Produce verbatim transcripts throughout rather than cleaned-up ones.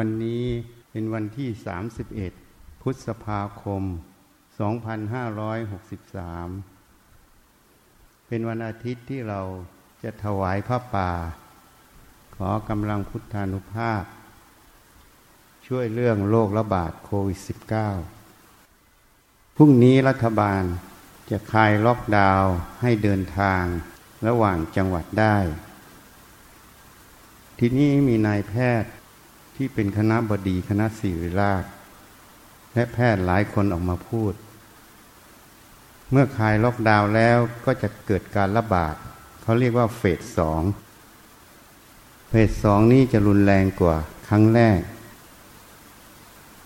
วันนี้เป็นวันที่สามสิบเอ็ดพฤษภาคมสองพันห้าร้อยหกสิบสามเป็นวันอาทิตย์ที่เราจะถวายพระป่าขอกำลังพุทธานุภาพช่วยเรื่องโรคระบาดโควิด สิบเก้า พรุ่งนี้รัฐบาลจะคลายล็อกดาวน์ให้เดินทางระหว่างจังหวัดได้ที่นี่มีนายแพทย์ที่เป็นคณะบดีคณะศิริราชและแพทย์หลายคนออกมาพูดเมื่อคลายล็อกดาวน์แล้วก็จะเกิดการระบาดเขาเรียกว่าเฟสสองเฟสสองนี้จะรุนแรงกว่าครั้งแรก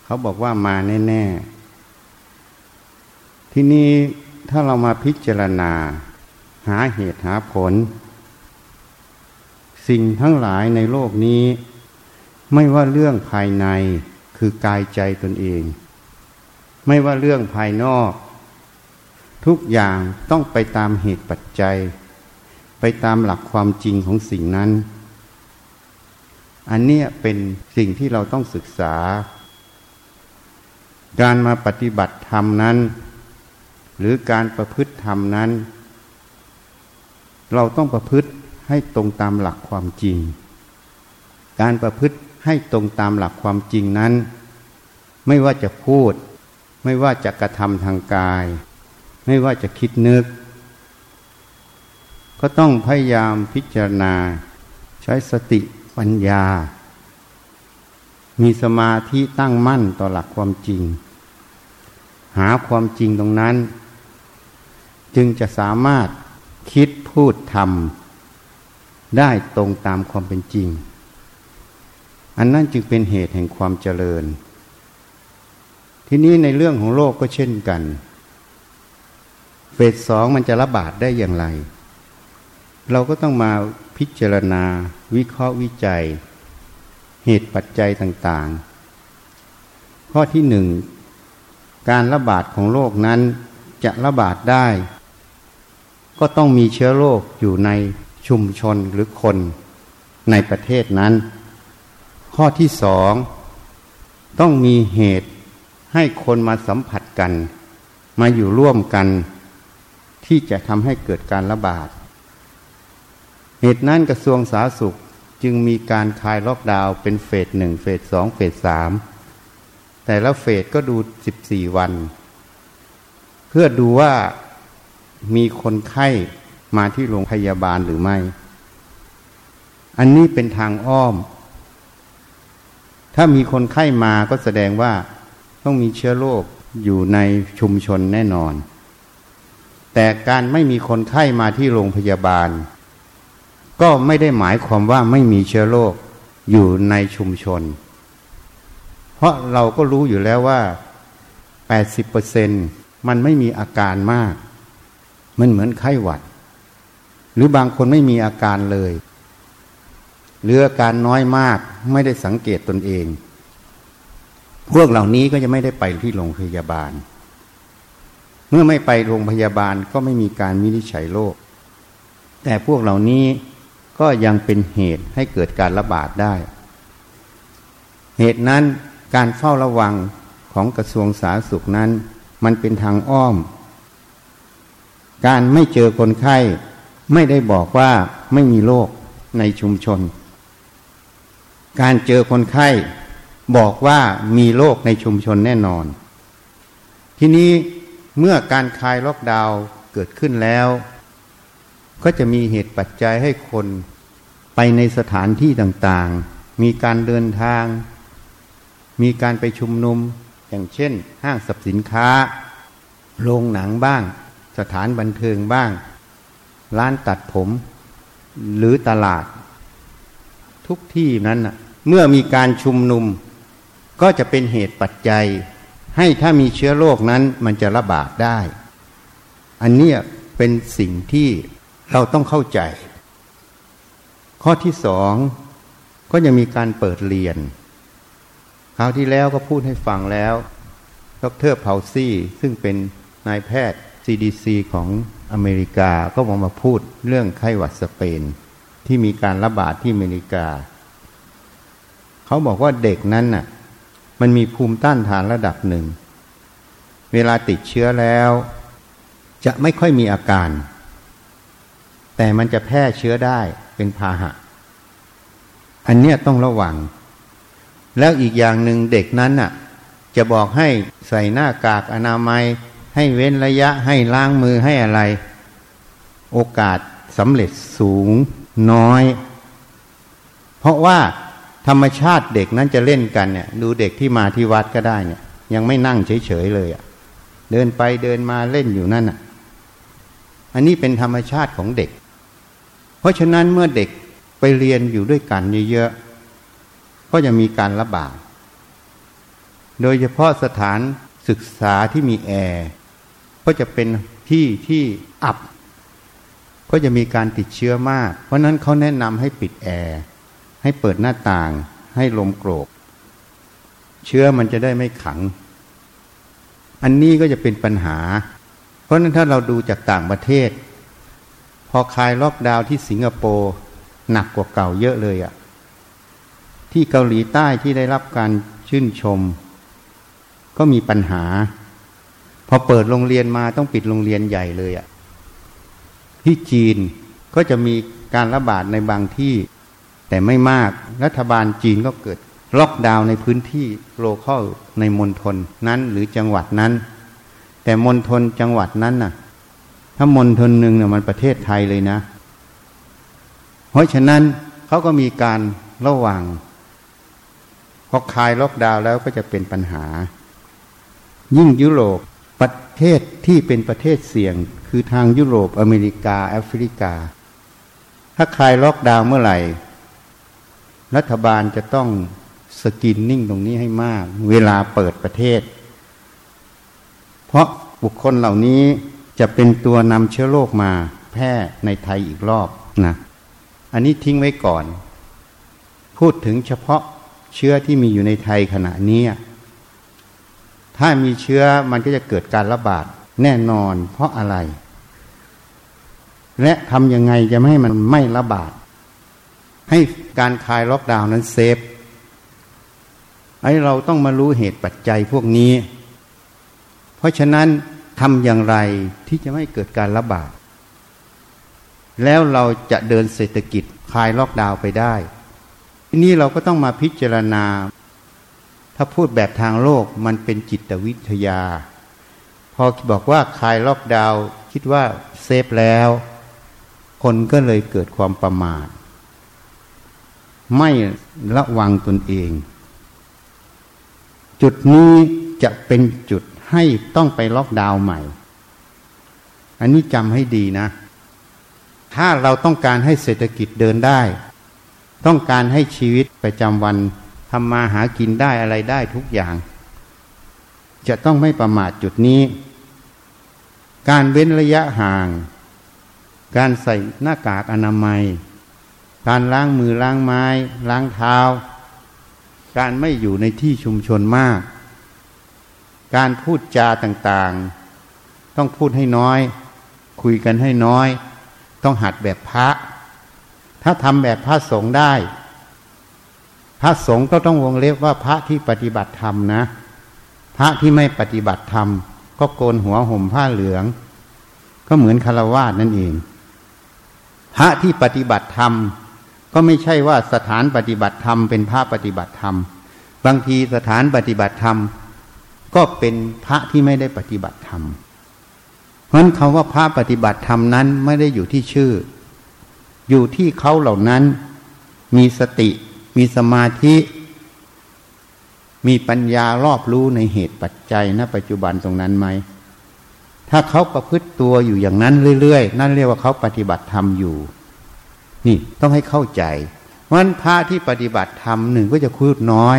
เขาบอกว่ามาแน่ๆที่นี่ถ้าเรามาพิจารณาหาเหตุหาผลสิ่งทั้งหลายในโลกนี้ไม่ว่าเรื่องภายในคือกายใจตนเองไม่ว่าเรื่องภายนอกทุกอย่างต้องไปตามเหตุปัจจัยไปตามหลักความจริงของสิ่งนั้นอันนี้เป็นสิ่งที่เราต้องศึกษาการมาปฏิบัติธรรมนั้นหรือการประพฤติธรรมนั้นเราต้องประพฤติให้ตรงตามหลักความจริงการประพฤติให้ตรงตามหลักความจริงนั้นไม่ว่าจะพูดไม่ว่าจะกระทำทางกายไม่ว่าจะคิดนึกก็ต้องพยายามพิจารณาใช้สติปัญญามีสมาธิตั้งมั่นต่อหลักความจริงหาความจริงตรงนั้นจึงจะสามารถคิดพูดทำได้ตรงตามความเป็นจริงอันนั้นจึงเป็นเหตุแห่งความเจริญทีนี้ในเรื่องของโลกก็เช่นกันเฟสสองมันจะระบาดได้อย่างไรเราก็ต้องมาพิจารณาวิเคราะห์วิจัยเหตุปัจจัยต่างๆข้อที่หนึ่งการระบาดของโรคนั้นจะระบาดได้ก็ต้องมีเชื้อโรคอยู่ในชุมชนหรือคนในประเทศนั้นข้อที่สองต้องมีเหตุให้คนมาสัมผัสกันมาอยู่ร่วมกันที่จะทำให้เกิดการระบาดเหตุนั้นกระทรวงสาธารณสุขจึงมีการคลายล็อกดาวน์เป็นเฟสหนึ่งเฟสสองเฟสสามแต่ละเฟสก็ดูสิบสี่วันเพื่อดูว่ามีคนไข้มาที่โรงพยาบาลหรือไม่อันนี้เป็นทางอ้อมถ้ามีคนไข้มาก็แสดงว่าต้องมีเชื้อโรคอยู่ในชุมชนแน่นอนแต่การไม่มีคนไข้มาที่โรงพยาบาลก็ไม่ได้หมายความว่าไม่มีเชื้อโรคอยู่ในชุมชนเพราะเราก็รู้อยู่แล้วว่า แปดสิบเปอร์เซ็นต์ มันไม่มีอาการมากมันเหมือนไข้หวัดหรือบางคนไม่มีอาการเลยหรืออาการน้อยมากไม่ได้สังเกตตนเองพวกเหล่านี้ก็จะไม่ได้ไปที่โรงพยาบาลเมื่อไม่ไปโรงพยาบาลก็ไม่มีการวินิจฉัยโรคแต่พวกเหล่านี้ก็ยังเป็นเหตุให้เกิดการระบาดได้เหตุนั้นการเฝ้าระวังของกระทรวงสาธารณสุขนั้นมันเป็นทางอ้อมการไม่เจอคนไข้ไม่ได้บอกว่าไม่มีโรคในชุมชนการเจอคนไข้บอกว่ามีโรคในชุมชนแน่นอนทีนี้เมื่อการคลายล็อกดาวน์เกิดขึ้นแล้วก็จะมีเหตุปัจจัยให้คนไปในสถานที่ต่างๆมีการเดินทางมีการไปชุมนุมอย่างเช่นห้างสรรพสินค้าโรงหนังบ้างสถานบันเทิงบ้างร้านตัดผมหรือตลาดทุกที่นั้นน่ะเมื่อมีการชุมนุมก็จะเป็นเหตุปัจจัยให้ถ้ามีเชื้อโรคนั้นมันจะระบาดได้อันนี้เป็นสิ่งที่เราต้องเข้าใจข้อที่สองก็ยังมีการเปิดเรียนคราวที่แล้วก็พูดให้ฟังแล้วดร.เพาซี่ซึ่งเป็นนายแพทย์ ซี ดี ซี ของอเมริกาก็ออกมาพูดเรื่องไข้หวัดสเปนที่มีการระบาดที่อเมริกา เขาบอกว่าเด็กนั้นน่ะมันมีภูมิต้านทานระดับหนึ่งเวลาติดเชื้อแล้วจะไม่ค่อยมีอาการแต่มันจะแพร่เชื้อได้เป็นพาหะอันเนี้ยต้องระวังแล้วอีกอย่างหนึ่งเด็กนั้นน่ะจะบอกให้ใส่หน้ากากอนามัยให้เว้นระยะให้ล้างมือให้อะไรโอกาสสำเร็จสูงน้อยเพราะว่าธรรมชาติเด็กนั้นจะเล่นกันเนี่ยดูเด็กที่มาที่วัดก็ได้เนี่ยยังไม่นั่งเฉยๆเลยอ่ะเดินไปเดินมาเล่นอยู่นั่นอ่ะอันนี้เป็นธรรมชาติของเด็กเพราะฉะนั้นเมื่อเด็กไปเรียนอยู่ด้วยกันเยอะๆก็จะมีการระบาดโดยเฉพาะสถานศึกษาที่มีแอร์ก็จะเป็นที่ที่อับก็จะมีการติดเชื้อมากเพราะนั้นเขาแนะนำให้ปิดแอร์ให้เปิดหน้าต่างให้ลมโกรกเชื้อมันจะได้ไม่ขังอันนี้ก็จะเป็นปัญหาเพราะนั้นถ้าเราดูจากต่างประเทศพอคลายล็อกดาวน์ที่สิงคโปร์หนักกว่าเก่าเยอะเลยอ่ะที่เกาหลีใต้ที่ได้รับการชื่นชมก็มีปัญหาพอเปิดโรงเรียนมาต้องปิดโรงเรียนใหญ่เลยอ่ะที่จีนก็จะมีการระบาดในบางที่แต่ไม่มากรัฐบาลจีนก็เกิดล็อกดาวน์ในพื้นที่โลคอลในมณฑลนั้นหรือจังหวัดนั้นแต่มณฑลจังหวัดนั้นน่ะถ้ามณฑลหนึ่งเนี่ยมันประเทศไทยเลยนะเพราะฉะนั้นเขาก็มีการระวังพอคลายล็อกดาวน์แล้วก็จะเป็นปัญหายิ่งยุโรปประเทศที่เป็นประเทศเสี่ยงคือทางยุโรปอเมริกาแอฟริกาถ้าคลายล็อกดาวน์เมื่อไหร่รัฐบาลจะต้องสกรีนนิ่งตรงนี้ให้มากเวลาเปิดประเทศเพราะบุคคลเหล่านี้จะเป็นตัวนำเชื้อโรคมาแพร่ในไทยอีกรอบนะอันนี้ทิ้งไว้ก่อนพูดถึงเฉพาะเชื้อที่มีอยู่ในไทยขณะนี้ถ้ามีเชื้อมันก็จะเกิดการระบาดแน่นอนเพราะอะไรและทำยังไงจะไม่ให้มันไม่ระบาดให้การคลายล็อกดาวน์นั้นเซฟไอ้เราต้องมารู้เหตุปัจจัยพวกนี้เพราะฉะนั้นทำอย่างไรที่จะไม่เกิดการระบาดแล้วเราจะเดินเศรษฐกิจคลายล็อกดาวน์ไปได้ทีนี้เราก็ต้องมาพิจารณาถ้าพูดแบบทางโลกมันเป็นจิตวิทยาพอบอกว่าคลายล็อกดาวน์คิดว่าเซฟแล้วคนก็เลยเกิดความประมาทไม่ระวังตนเองจุดนี้จะเป็นจุดให้ต้องไปล็อกดาวน์ใหม่อันนี้จำให้ดีนะถ้าเราต้องการให้เศรษฐกิจเดินได้ต้องการให้ชีวิตประจำวันทำมาหากินได้อะไรได้ทุกอย่างจะต้องไม่ประมาทจุดนี้การเว้นระยะห่างการใส่หน้ากากอนามัยการล้างมือล้างไม้ล้างเท้าการไม่อยู่ในที่ชุมชนมากการพูดจาต่างๆต้องพูดให้น้อยคุยกันให้น้อยต้องหัดแบบพระถ้าทำแบบพระสงฆ์ได้พระสงฆ์ก็ต้องวงเล็บว่าพระที่ปฏิบัติธรรมนะพระที่ไม่ปฏิบัติธรรมก็โกนหัวห่มผ้าเหลืองก็เหมือนฆราวาสนั่นเองพระที่ปฏิบัติธรรมก็ไม่ใช่ว่าสถานปฏิบัติธรรมเป็นพระปฏิบัติธรรมบางทีสถานปฏิบัติธรรมก็เป็นพระที่ไม่ได้ปฏิบัติธรรมเพราะฉะนั้นคำว่าพระปฏิบัติธรรมนั้นไม่ได้อยู่ที่ชื่ออยู่ที่เขาเหล่านั้นมีสติมีสมาธิมีปัญญารอบรู้ในเหตุปัจจัยณปัจจุบันตรงนั้นไหมถ้าเขาประพฤติตัวอยู่อย่างนั้นเรื่อยๆนั่นเรียกว่าเขาปฏิบัติธรรมอยู่นี่ต้องให้เข้าใจวันพระที่ปฏิบัติธรรมหนึ่งก็จะพูดน้อย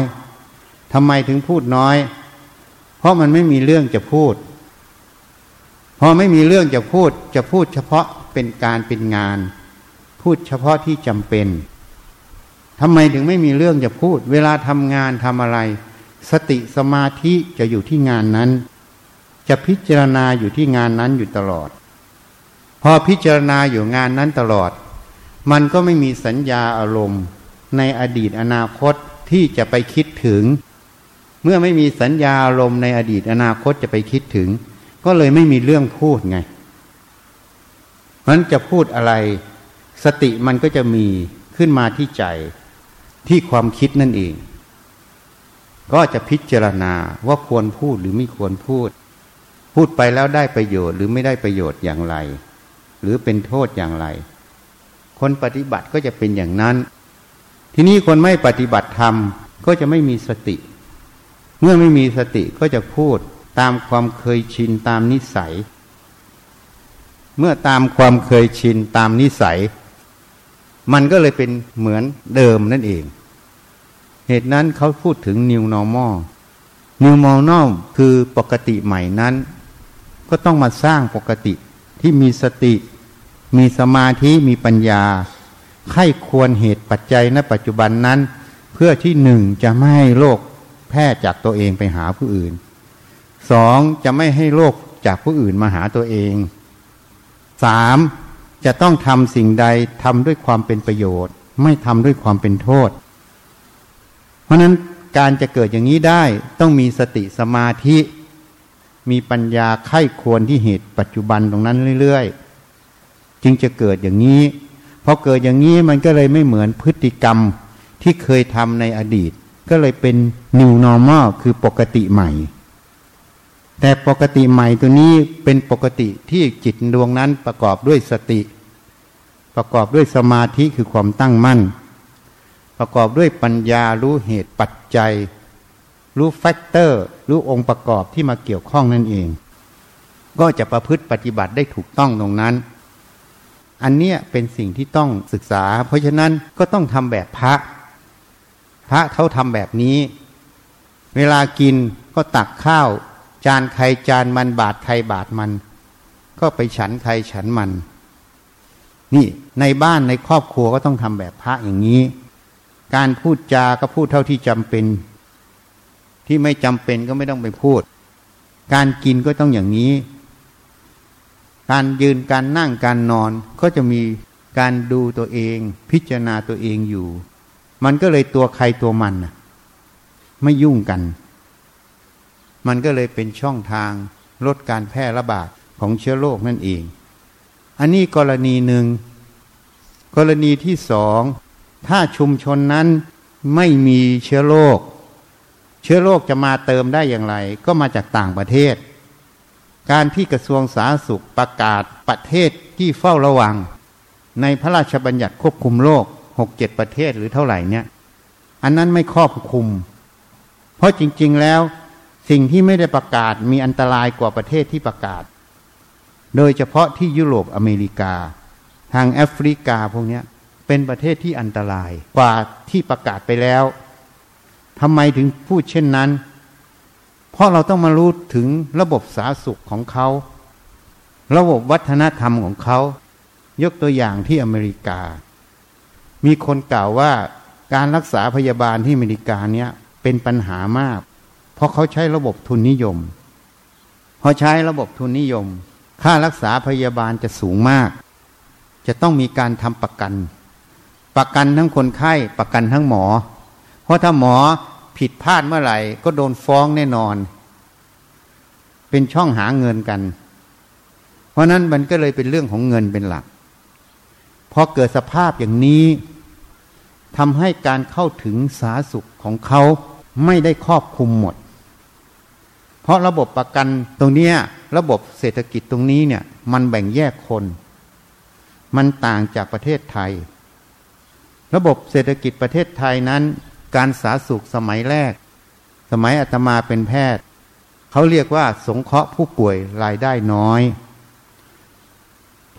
ทำไมถึงพูดน้อยเพราะมันไม่มีเรื่องจะพูดพอไม่มีเรื่องจะพูดจะพูดเฉพาะเป็นการเป็นงานพูดเฉพาะที่จำเป็นทำไมถึงไม่มีเรื่องจะพูดเวลาทำงานทำอะไรสติสมาธิจะอยู่ที่งานนั้นจะพิจารณาอยู่ที่งานนั้นอยู่ตลอดพอพิจารณาอยู่งานนั้นตลอดมันก็ไม่มีสัญญาอารมณ์ในอดีตอนาคต ที่จะไปคิดถึงเมื่อไม่มีสัญญาอารมณ์ในอดีตอนาคตจะไปคิดถึงก็เลยไม่มีเรื่องพูดไงนั้นจะพูดอะไรสติมันก็จะมีขึ้นมาที่ใจที่ความคิดนั่นเองก็จะพิจารณาว่าควรพูดหรือไม่ควรพูดพูดไปแล้วได้ประโยชน์หรือไม่ได้ประโยชน์อย่างไรหรือเป็นโทษอย่างไรคนปฏิบัติก็จะเป็นอย่างนั้นทีนี้คนไม่ปฏิบัติธรรมก็จะไม่มีสติเมื่อไม่มีสติก็จะพูดตามความเคยชินตามนิสัยเมื่อตามความเคยชินตามนิสัยมันก็เลยเป็นเหมือนเดิมนั่นเองเหตุนั้นเขาพูดถึง New Normal New Normal คือปกติใหม่นั้นก็ต้องมาสร้างปกติที่มีสติมีสมาธิมีปัญญาไข้ควรเหตุปัจจัยณปัจจุบันนั้นเพื่อที่หนึ่งจะไม่ให้โรคแพร่จากตัวเองไปหาผู้อื่นสองจะไม่ให้โรคจากผู้อื่นมาหาตัวเองสามจะต้องทำสิ่งใดทำด้วยความเป็นประโยชน์ไม่ทำด้วยความเป็นโทษเพราะนั้นการจะเกิดอย่างนี้ได้ต้องมีสติสมาธิมีปัญญาไข้ควรที่เหตุปัจจุบันตรงนั้นเรื่อยๆจึงจะเกิดอย่างนี้พอเกิดอย่างนี้มันก็เลยไม่เหมือนพฤติกรรมที่เคยทำในอดีตก็เลยเป็น New Normal คือปกติใหม่แต่ปกติใหม่ตัวนี้เป็นปกติที่จิตดวงนั้นประกอบด้วยสติประกอบด้วยสมาธิคือความตั้งมั่นประกอบด้วยปัญญารู้เหตุปัจจัยรู้แฟกเตอร์รู้องค์ประกอบที่มาเกี่ยวข้องนั่นเองก็จะประพฤติปฏิบัติได้ถูกต้องตรงนั้นอันเนี้ยเป็นสิ่งที่ต้องศึกษาเพราะฉะนั้นก็ต้องทำแบบพระพระเขาทำแบบนี้เวลากินก็ตักข้าวจานใครจานมันบาทใครบาทมันก็ไปฉันใครฉันมันนี่ในบ้านในครอบครัวก็ต้องทำแบบพระอย่างนี้การพูดจาก็พูดเท่าที่จำเป็นที่ไม่จำเป็นก็ไม่ต้องไปพูดการกินก็ต้องอย่างนี้การยืนการนั่งการนอนก็จะมีการดูตัวเองพิจารณาตัวเองอยู่มันก็เลยตัวใครตัวมันน่ะไม่ยุ่งกันมันก็เลยเป็นช่องทางลดการแพร่ระบาดของเชื้อโรคนั่นเองอันนี้กรณีหนึ่งกรณีที่สองถ้าชุมชนนั้นไม่มีเชื้อโรคเชื้อโรคจะมาเติมได้อย่างไรก็มาจากต่างประเทศการที่กระทรวงสาธารณสุขประกาศประเทศที่เฝ้าระวังในพระราชบัญญัติควบคุมโรค หกเจ็ด ประเทศหรือเท่าไหร่เนี่ยอันนั้นไม่ครอบคลุมเพราะจริงๆแล้วสิ่งที่ไม่ได้ประกาศมีอันตรายกว่าประเทศที่ประกาศโดยเฉพาะที่ยุโรปอเมริกาทางแอฟริกาพวกนี้เป็นประเทศที่อันตรายกว่าที่ประกาศไปแล้วทำไมถึงพูดเช่นนั้นเพราะเราต้องมารู้ถึงระบบสาธารณสุขของเขาระบบวัฒนธรรมของเขายกตัวอย่างที่อเมริกามีคนกล่าวว่าการรักษาพยาบาลที่อเมริกาเนี้ยเป็นปัญหามากเพราะเขาใช้ระบบทุนนิยมพอใช้ระบบทุนนิยมค่ารักษาพยาบาลจะสูงมากจะต้องมีการทำประกันประกันทั้งคนไข้ประกันทั้งหมอเพราะถ้าหมอผิดพลาดเมื่อไหร่ก็โดนฟ้องแน่นอนเป็นช่องหาเงินกันเพราะนั้นมันก็เลยเป็นเรื่องของเงินเป็นหลักพอเกิดสภาพอย่างนี้ทำให้การเข้าถึงสาธารณสุขของเขาไม่ได้ครอบคลุมหมดเพราะระบบประกันตรงเนี้ยระบบเศรษฐกิจตรงนี้เนี่ยมันแบ่งแยกคนมันต่างจากประเทศไทยระบบเศรษฐกิจประเทศไทยนั้นการสาธารณสุขสมัยแรกสมัยอาตมาเป็นแพทย์เขาเรียกว่าสงเคราะห์ผู้ป่วยรายได้น้อย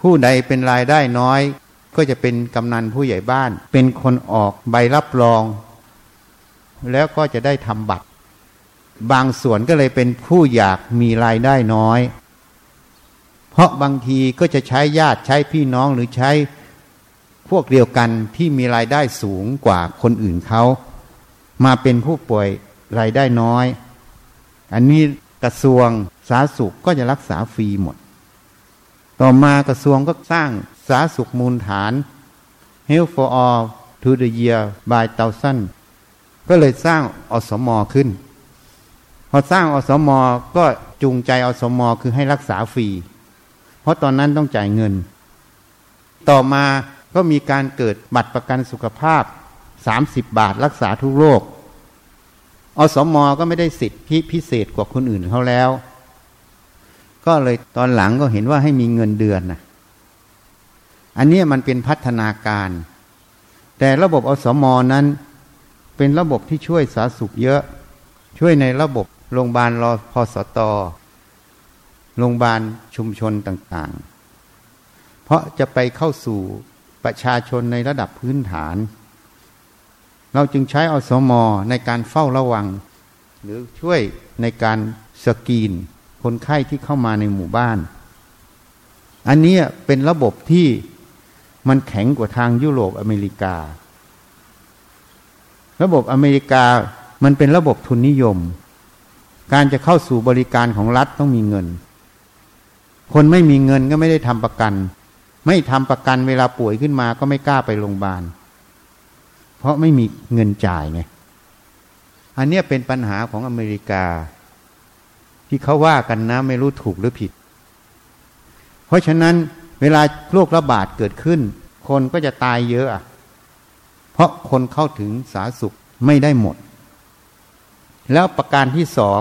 ผู้ใดเป็นรายได้น้อยก็จะเป็นกำนันผู้ใหญ่บ้านเป็นคนออกใบรับรองแล้วก็จะได้ทำบัตรบางส่วนก็เลยเป็นผู้อยากมีรายได้น้อยเพราะบางทีก็จะใช้ญาติใช้พี่น้องหรือใช้พวกเดียวกันที่มีรายได้สูงกว่าคนอื่นเขามาเป็นผู้ป่วยรายได้น้อยอันนี้กระทรวงสาธารณสุขก็จะรักษาฟรีหมดต่อมากระทรวงก็สร้างสาธารณสุขมูลฐาน Health for All to the Year by หนึ่งพัน ก็เลยสร้างอสมขึ้นพอสร้างอสมก็จูงใจอสมคือให้รักษาฟรีเพราะตอนนั้นต้องจ่ายเงินต่อมาก็มีการเกิดบัตรประกันสุขภาพสามสิบบาทรักษาทุกโรคอสมก็ไม่ได้สิทธิพิเศษกว่าคนอื่นเขาแล้วก็เลยตอนหลังก็เห็นว่าให้มีเงินเดือนนะอันนี้มันเป็นพัฒนาการแต่ระบบอสมนั้นเป็นระบบที่ช่วยสาธารณสุขเยอะช่วยในระบบโรงพยาบาลรพสตโรงพยาบาลชุมชนต่างๆเพราะจะไปเข้าสู่ประชาชนในระดับพื้นฐานเราจึงใช้อสมในการเฝ้าระวังหรือช่วยในการสกรีนคนไข้ที่เข้ามาในหมู่บ้านอันนี้เป็นระบบที่มันแข็งกว่าทางยุโรปอเมริการะบบอเมริกามันเป็นระบบทุนนิยมการจะเข้าสู่บริการของรัฐต้องมีเงินคนไม่มีเงินก็ไม่ได้ทำประกันไม่ทำประกันเวลาป่วยขึ้นมาก็ไม่กล้าไปโรงพยาบาลเพราะไม่มีเงินจ่ายไงอันนี้เป็นปัญหาของอเมริกาที่เขาว่ากันนะไม่รู้ถูกหรือผิดเพราะฉะนั้นเวลาโรคระบาดเกิดขึ้นคนก็จะตายเยอะเพราะคนเข้าถึงสาธารณสุขไม่ได้หมดแล้วประการที่สอง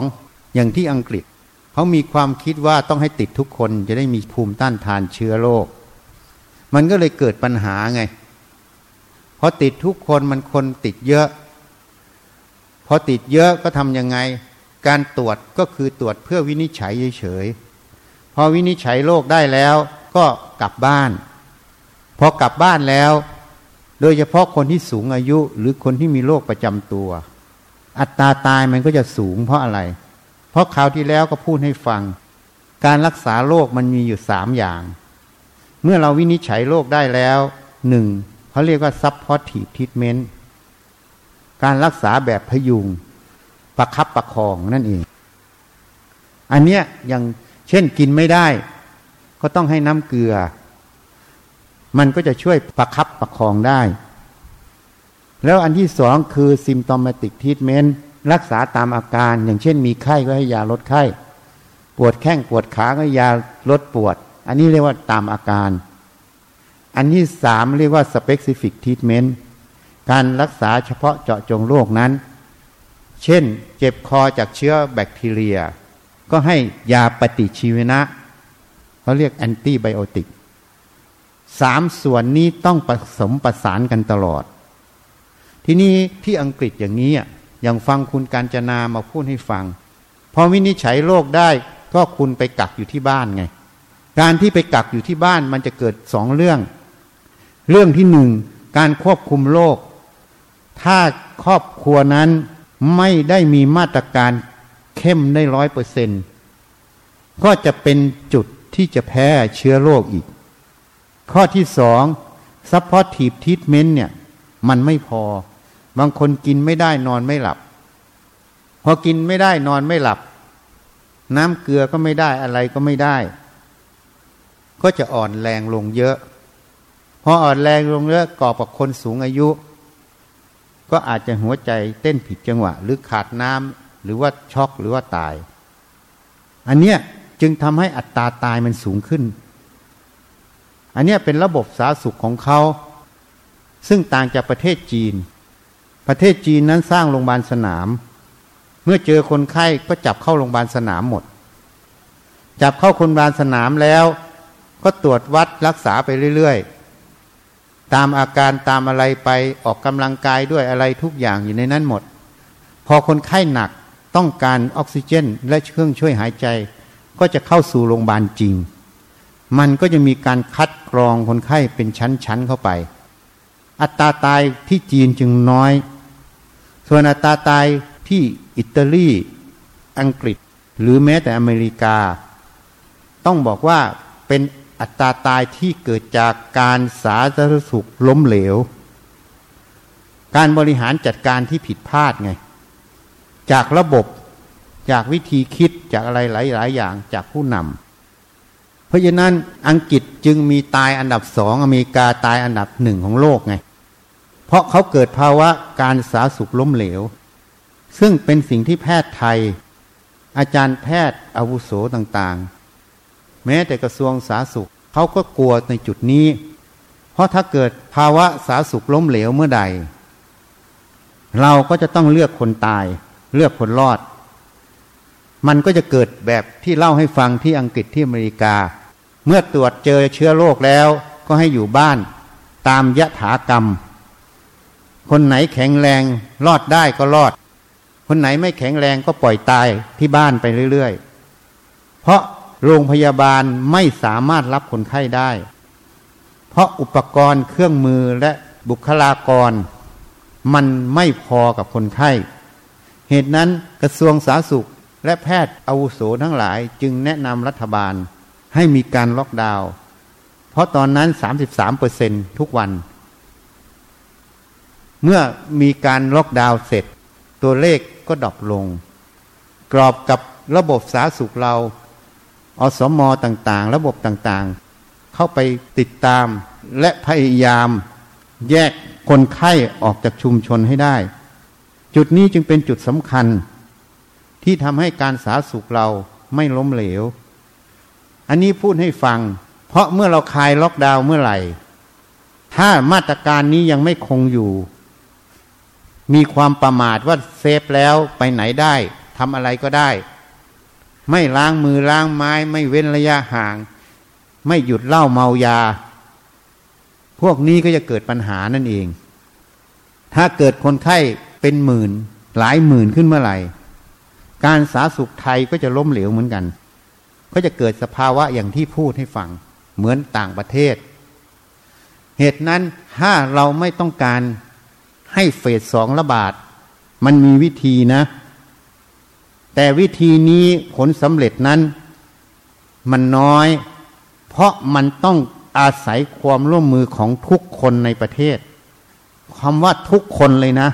อย่างที่อังกฤษเขามีความคิดว่าต้องให้ติดทุกคนจะได้มีภูมิต้านทานเชื้อโรคมันก็เลยเกิดปัญหาไงพอติดทุกคนมันคนติดเยอะพอติดเยอะก็ทำยังไงการตรวจก็คือตรวจเพื่อวินิจฉัยเฉยๆพอวินิจฉัยโรคได้แล้วก็กลับบ้านพอกลับบ้านแล้วโดยเฉพาะคนที่สูงอายุหรือคนที่มีโรคประจำตัวอัตราตายมันก็จะสูงเพราะอะไรเพราะคราวที่แล้วก็พูดให้ฟังการรักษาโรคมันมีอยู่สามอย่างเมื่อเราวินิจฉัยโรคได้แล้วหนึ่งเขาเรียกว่า supportive treatment การรักษาแบบพยุงประคับประคองนั่นเองอันเนี้ยอย่างเช่นกินไม่ได้ก็ต้องให้น้ำเกลือมันก็จะช่วยประคับประคองได้แล้วอันที่สองคือ symptomatic treatment รักษาตามอาการอย่างเช่นมีไข้ก็ให้ยาลดไข้ปวดแข้งปวดขาก็ยาลดปวดอันนี้เรียกว่าตามอาการอันที่สามเรียกว่า specific treatment การรักษาเฉพาะเจาะจงโรคนั้นเช่นเจ็บคอจากเชื้อแบคทีเรียก็ให้ยาปฏิชีวนะเขาเรียกแอนตี้ไบโอติกสามส่วนนี้ต้องผสมประสานกันตลอดที่นี่ที่อังกฤษอย่างนี้อย่างฟังคุณกาญจนามาพูดให้ฟังพอวินิจฉัยโรคได้ก็คุณไปกักอยู่ที่บ้านไงการที่ไปกักอยู่ที่บ้านมันจะเกิดสองเรื่องเรื่องที่หนึ่งการควบคุมโรคถ้าครอบครัวนั้นไม่ได้มีมาตรการเข้มได้ร้อยเปอร์เซ็นต์ก็จะเป็นจุดที่จะแพ้เชื้อโรคอีกข้อที่สองซัพพอร์ตทีฟทรีทเมนต์เนี่ยมันไม่พอบางคนกินไม่ได้นอนไม่หลับพอกินไม่ได้นอนไม่หลับน้ำเกลือก็ไม่ได้อะไรก็ไม่ได้ก็จะอ่อนแรงลงเยอะพออ่อนแรงลงเยอะก่อกับคนสูงอายุก็อาจจะหัวใจเต้นผิดจังหวะหรือขาดน้ำหรือว่าช็อกหรือว่าตายอันเนี้ยจึงทำให้อัตราตายมันสูงขึ้นอันเนี้ยเป็นระบบสาธารณสุขของเขาซึ่งต่างจากประเทศจีนประเทศจีนนั้นสร้างโรงพยาบาลสนามเมื่อเจอคนไข้ก็จับเข้าโรงพยาบาลสนามหมดจับเข้าโรงพยาบาลสนามแล้วก็ตรวจวัดรักษาไปเรื่อยๆตามอาการตามอะไรไปออกกำลังกายด้วยอะไรทุกอย่างอยู่ในนั้นหมดพอคนไข้หนักต้องการออกซิเจนและเครื่องช่วยหายใจก็จะเข้าสู่โรงพยาบาลจริงมันก็จะมีการคัดกรองคนไข้เป็นชั้นๆเข้าไปอัตราตายที่จีนจึงน้อยส่วนอัตราตายที่อิตาลีอังกฤษหรือแม้แต่อเมริกาต้องบอกว่าเป็นอัตราตายที่เกิดจากการสาธารณสุขล้มเหลวการบริหารจัดการที่ผิดพลาดไงจากระบบจากวิธีคิดจากอะไรหลายๆอย่างจากผู้นำเพราะฉะนั้นอังกฤษจึงมีตายอันดับสองอเมริกาตายอันดับหนึ่งของโลกไง เพราะเขาเกิดภาวะการสาธารณสุขล้มเหลวซึ่งเป็นสิ่งที่แพทย์ไทยอาจารย์แพทย์อาวุโสต่างๆแม้แต่กระทรวงสาธารณสุขเขาก็กลัวในจุดนี้เพราะถ้าเกิดภาวะสาธารณสุขล้มเหลวเมื่อใดเราก็จะต้องเลือกคนตายเลือกคนรอดมันก็จะเกิดแบบที่เล่าให้ฟังที่อังกฤษที่อเมริกาเมื่อตรวจเจอเชื้อโรคแล้วก็ให้อยู่บ้านตามยถากรรมคนไหนแข็งแรงรอดได้ก็รอดคนไหนไม่แข็งแรงก็ปล่อยตายที่บ้านไปเรื่อยๆเพราะโรงพยาบาลไม่สามารถรับคนไข้ได้เพราะอุปกรณ์เครื่องมือและบุคลากรมันไม่พอกับคนไข้เหตุนั้นกระทรวงสาธารณสุขและแพทย์อาวุโสทั้งหลายจึงแนะนำรัฐบาลให้มีการล็อกดาวน์เพราะตอนนั้น สามสิบสามเปอร์เซ็นต์ ทุกวันเมื่อมีการล็อกดาวน์เสร็จตัวเลขก็ดรอปลงกรอบกับระบบสาธารณสุขเราอสม.ต่างๆระบบต่างๆเข้าไปติดตามและพยายามแยกคนไข้ออกจากชุมชนให้ได้จุดนี้จึงเป็นจุดสำคัญที่ทำให้การสาธารณสุขเราไม่ล้มเหลวอันนี้พูดให้ฟังเพราะเมื่อเราคลายล็อกดาวน์เมื่อไหร่ถ้ามาตรการนี้ยังไม่คงอยู่มีความประมาทว่าเซฟแล้วไปไหนได้ทำอะไรก็ได้ไม่ล้างมือล้างไม้ไม่เว้นระยะห่างไม่หยุดเหล้าเมายาพวกนี้ก็จะเกิดปัญหานั่นเองถ้าเกิดคนไข้เป็นหมื่นหลายหมื่นขึ้นเมื่อไหร่การสาธารณสุขไทยก็จะล้มเหลวเหมือนกันก็จะเกิดสภาวะอย่างที่พูดให้ฟังเหมือนต่างประเทศเหตุนั้นถ้าเราไม่ต้องการให้เฟสสองระบาดมันมีวิธีนะแต่วิธีนี้ผลสำเร็จนั้นมันน้อยเพราะมันต้องอาศัยความร่วมมือของทุกคนในประเทศคำว่าทุกคนเลยนะ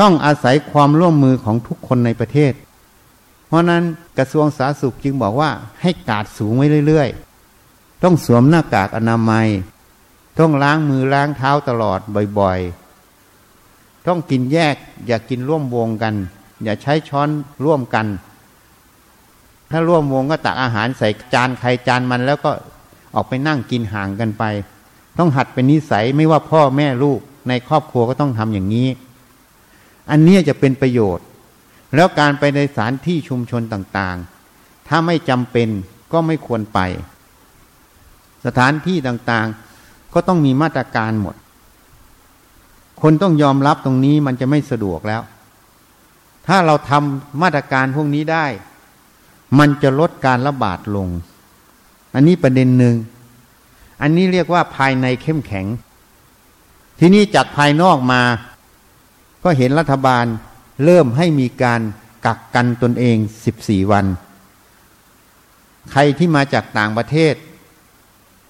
ต้องอาศัยความร่วมมือของทุกคนในประเทศเพราะนั้นกระทรวงสาธารณสุขจึงบอกว่าให้การ์ดสูงไว้เรื่อยๆต้องสวมหน้ากากอนามัยต้องล้างมือล้างเท้าตลอดบ่อยๆต้องกินแยกอย่ากินร่วมวงกันอย่าใช้ช้อนร่วมกันถ้าร่วมวงก็ตักอาหารใส่จานใครจานมันแล้วก็ออกไปนั่งกินห่างกันไปต้องหัดเป็นนิสัยไม่ว่าพ่อแม่ลูกในครอบครัวก็ต้องทำอย่างนี้อันนี้จะเป็นประโยชน์แล้วการไปในสถานที่ชุมชนต่างๆถ้าไม่จำเป็นก็ไม่ควรไปสถานที่ต่างๆก็ต้องมีมาตรการหมดคนต้องยอมรับตรงนี้มันจะไม่สะดวกแล้วถ้าเราทำมาตรการพวกนี้ได้มันจะลดการระบาดลงอันนี้ประเด็นหนึ่งอันนี้เรียกว่าภายในเข้มแข็งที่นี่จากภายนอกมาก็เห็นรัฐบาลเริ่มให้มีการกักกันตนเองสิบสี่วันใครที่มาจากต่างประเทศ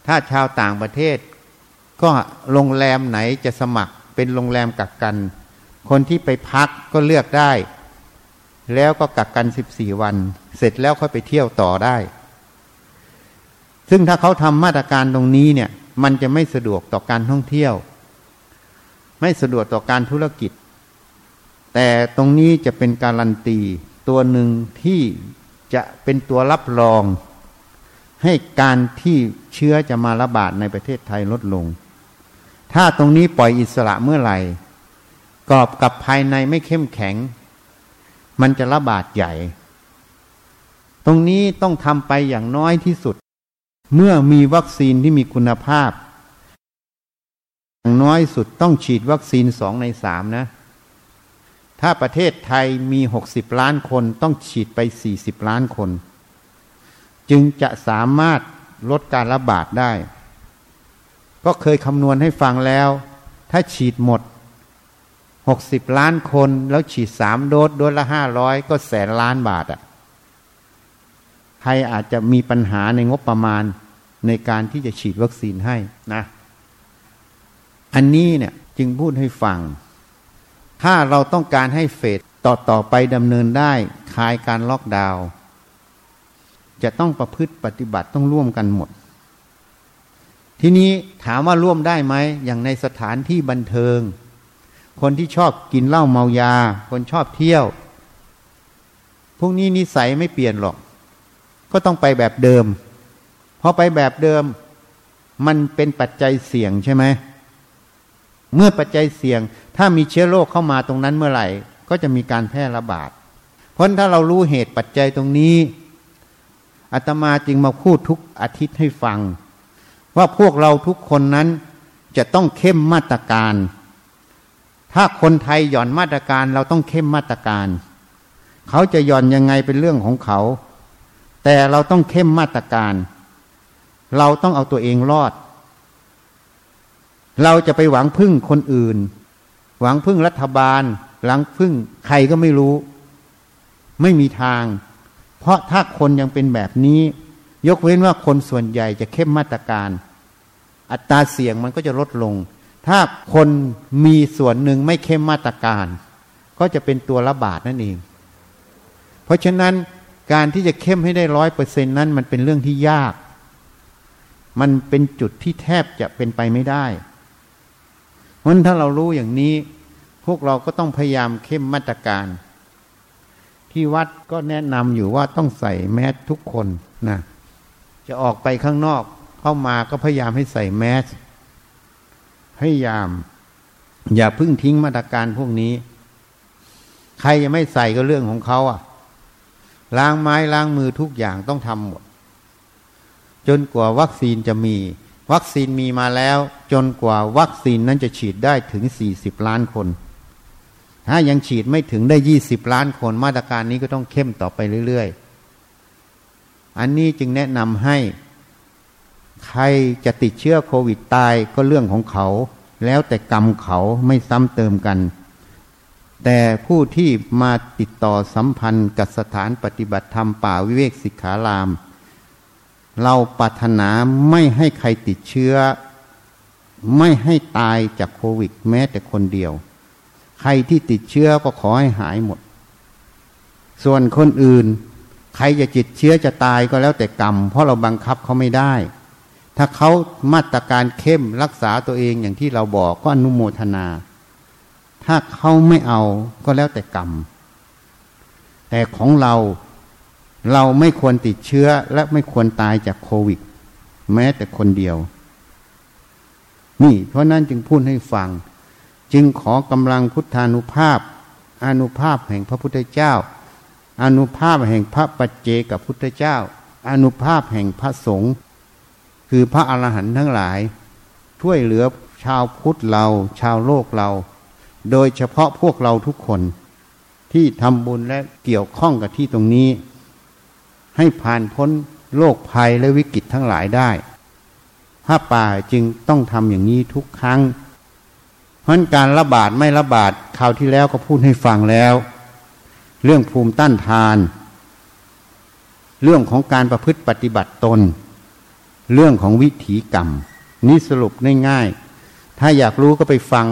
ถ้าชาวต่างประเทศก็โรงแรมไหนจะสมัครเป็นโรงแรมกักกันคนที่ไปพักก็เลือกได้แล้วก็กักกันสิบสี่วันเสร็จแล้วค่อยไปเที่ยวต่อได้ซึ่งถ้าเขาทำมาตรการตรงนี้เนี่ยมันจะไม่สะดวกต่อการท่องเที่ยวไม่สะดวกต่อการธุรกิจแต่ตรงนี้จะเป็นการันตีตัวหนึ่งที่จะเป็นตัวรับรองให้การที่เชื้อจะมาระบาดในประเทศไทยลดลงถ้าตรงนี้ปล่อยอิสระเมื่อไหร่กรอบกับภายในไม่เข้มแข็งมันจะระบาดใหญ่ตรงนี้ต้องทำไปอย่างน้อยที่สุดเมื่อมีวัคซีนที่มีคุณภาพอย่างน้อยสุดต้องฉีดวัคซีนสองในสามนะถ้าประเทศไทยมีหกสิบล้านคนต้องฉีดไปสี่สิบล้านคนจึงจะสามารถลดการระบาดได้ก็เคยคำนวณให้ฟังแล้วถ้าฉีดหมดหกสิบล้านคนแล้วฉีดสามโดสโดสละห้าร้อยก็แสนล้านบาทอ่ะไทยอาจจะมีปัญหาในงบประมาณในการที่จะฉีดวัคซีนให้นะอันนี้เนี่ยจึงพูดให้ฟังถ้าเราต้องการให้เฟสต่อต่อไปดำเนินได้คลายการล็อกดาวน์จะต้องประพฤติปฏิบัติต้องร่วมกันหมด ทีนี้ถามว่าร่วมได้ไหมอย่างในสถานที่บันเทิงคนที่ชอบกินเหล้าเมายาคนชอบเที่ยวพวกนี้นิสัยไม่เปลี่ยนหรอกก็ต้องไปแบบเดิมพอไปแบบเดิมมันเป็นปัจจัยเสี่ยงใช่ไหมเมื่อปัจจัยเสี่ยงถ้ามีเชื้อโรคเข้ามาตรงนั้นเมื่อไหร่ก็จะมีการแพร่ระบาดเพราะถ้าเรารู้เหตุปัจจัยตรงนี้อาตมาจึงมาพูดทุกอาทิตย์ให้ฟังว่าพวกเราทุกคนนั้นจะต้องเข้มมาตรการถ้าคนไทยหย่อนมาตรการเราต้องเข้มมาตรการเขาจะหย่อนยังไงเป็นเรื่องของเขาแต่เราต้องเข้มมาตรการเราต้องเอาตัวเองรอดเราจะไปหวังพึ่งคนอื่นหวังพึ่งรัฐบาลหลังพึ่งใครก็ไม่รู้ไม่มีทางเพราะถ้าคนยังเป็นแบบนี้ยกเว้นว่าคนส่วนใหญ่จะเข้มมาตรการอัตราเสี่ยงมันก็จะลดลงถ้าคนมีส่วนหนึ่งไม่เข้มมาตรการก็จะเป็นตัวระบาดนั่นเองเพราะฉะนั้นการที่จะเข้มให้ได้ หนึ่งร้อยเปอร์เซ็นต์ นั้นมันเป็นเรื่องที่ยากมันเป็นจุดที่แทบจะเป็นไปไม่ได้เพราะฉะนั้นถ้าเรารู้อย่างนี้พวกเราก็ต้องพยายามเข้มมาตรการที่วัดก็แนะนำอยู่ว่าต้องใส่แมสทุกคนนะจะออกไปข้างนอกเข้ามาก็พยายามให้ใส่แมสพยายามอย่าพึ่งทิ้งมาตรการพวกนี้ใครยังไม่ใส่ก็เรื่องของเขาอ่ะล้างไม้ล้างมือทุกอย่างต้องทำหมดจนกว่าวัคซีนจะมีวัคซีนมีมาแล้วจนกว่าวัคซีนนั้นจะฉีดได้ถึงสี่สิบล้านคนถ้ายังฉีดไม่ถึงได้ยี่สิบล้านคนมาตรการนี้ก็ต้องเข้มต่อไปเรื่อยๆอันนี้จึงแนะนำให้ใครจะติดเชื้อโควิดตายก็เรื่องของเขาแล้วแต่กรรมเขาไม่ซ้ำเติมกันแต่ผู้ที่มาติดต่อสัมพันธ์กับสถานปฏิบัติธรรมป่าวิเวกสิกขารามเราปรารถนาไม่ให้ใครติดเชื้อไม่ให้ตายจากโควิดแม้แต่คนเดียวใครที่ติดเชื้อก็ขอให้หายหมดส่วนคนอื่นใครจะติดเชื้อจะตายก็แล้วแต่กรรมเพราะเราบังคับเขาไม่ได้ถ้าเขามาตรการเข้มรักษาตัวเองอย่างที่เราบอกก็อนุโมทนาถ้าเขาไม่เอาก็แล้วแต่กรรมแต่ของเราเราไม่ควรติดเชื้อและไม่ควรตายจากโควิดแม้แต่คนเดียวนี่เพราะนั้นจึงพูดให้ฟังจึงขอกำลังพุทธานุภาพอานุภาพแห่งพระพุทธเจ้าอานุภาพแห่งพระปัจเจกพุทธเจ้าอานุภาพแห่งพระสงฆ์คือพระอรหันต์ทั้งหลายช่วยเหลือชาวพุทธเราชาวโลกเราโดยเฉพาะพวกเราทุกคนที่ทำบุญและเกี่ยวข้องกับที่ตรงนี้ให้ผ่านพ้นโรคภัยและวิกฤตทั้งหลายได้ผ้าป่าจึงต้องทำอย่างนี้ทุกครั้งเพราะการระบาดไม่ระบาดคราวที่แล้วก็พูดให้ฟังแล้วเรื่องภูมิต้านทานเรื่องของการประพฤติปฏิบัติตนเรื่องของวิถีกรรมนี่สรุปง่ายๆถ้าอยากรู้ก็ไปฟัง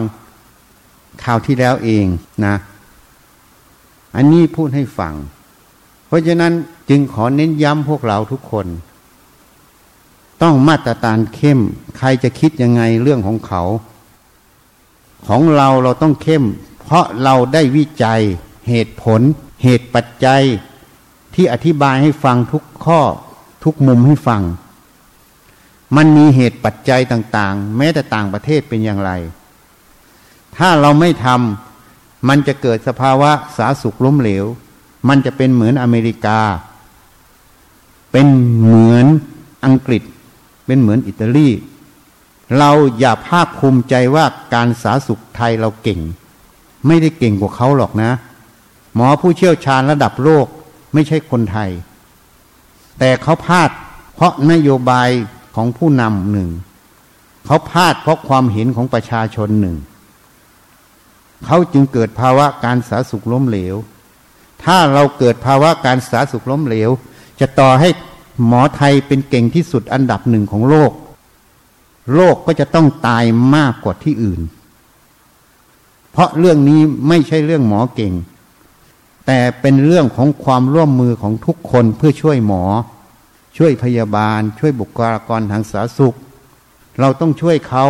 คราวที่แล้วเองนะอันนี้พูดให้ฟังเพราะฉะนั้นจึงขอเน้นย้ำพวกเราทุกคนต้องมาตรฐานเข้มใครจะคิดยังไงเรื่องของเขาของเราเราต้องเข้มเพราะเราได้วิจัยเหตุผลเหตุปัจจัยที่อธิบายให้ฟังทุกข้อทุกมุมให้ฟังมันมีเหตุปัจจัยต่างๆแม้แต่ต่างประเทศเป็นอย่างไรถ้าเราไม่ทำมันจะเกิดสภาวะสาธารณสุขล้มเหลวมันจะเป็นเหมือนอเมริกาเป็นเหมือนอังกฤษเป็นเหมือนอิตาลีเราอย่าภาคภูมิใจว่าการสาธารณสุขไทยเราเก่งไม่ได้เก่งกว่าเขาหรอกนะหมอผู้เชี่ยวชาญระดับโลกไม่ใช่คนไทยแต่เขาพลาดเพราะนโยบายของผู้นำหนึ่งเขาพลาดเพราะความเห็นของประชาชนหนึ่งเขาจึงเกิดภาวะการสาธารณสุขล้มเหลวถ้าเราเกิดภาวะการสาธารณสุขล้มเหลวจะต่อให้หมอไทยเป็นเก่งที่สุดอันดับหนึ่งของโลกโลกก็จะต้องตายมากกว่าที่อื่นเพราะเรื่องนี้ไม่ใช่เรื่องหมอเก่งแต่เป็นเรื่องของความร่วมมือของทุกคนเพื่อช่วยหมอช่วยพยาบาลช่วยบุคลากรทางสาธารณสุข เราต้องช่วยเขา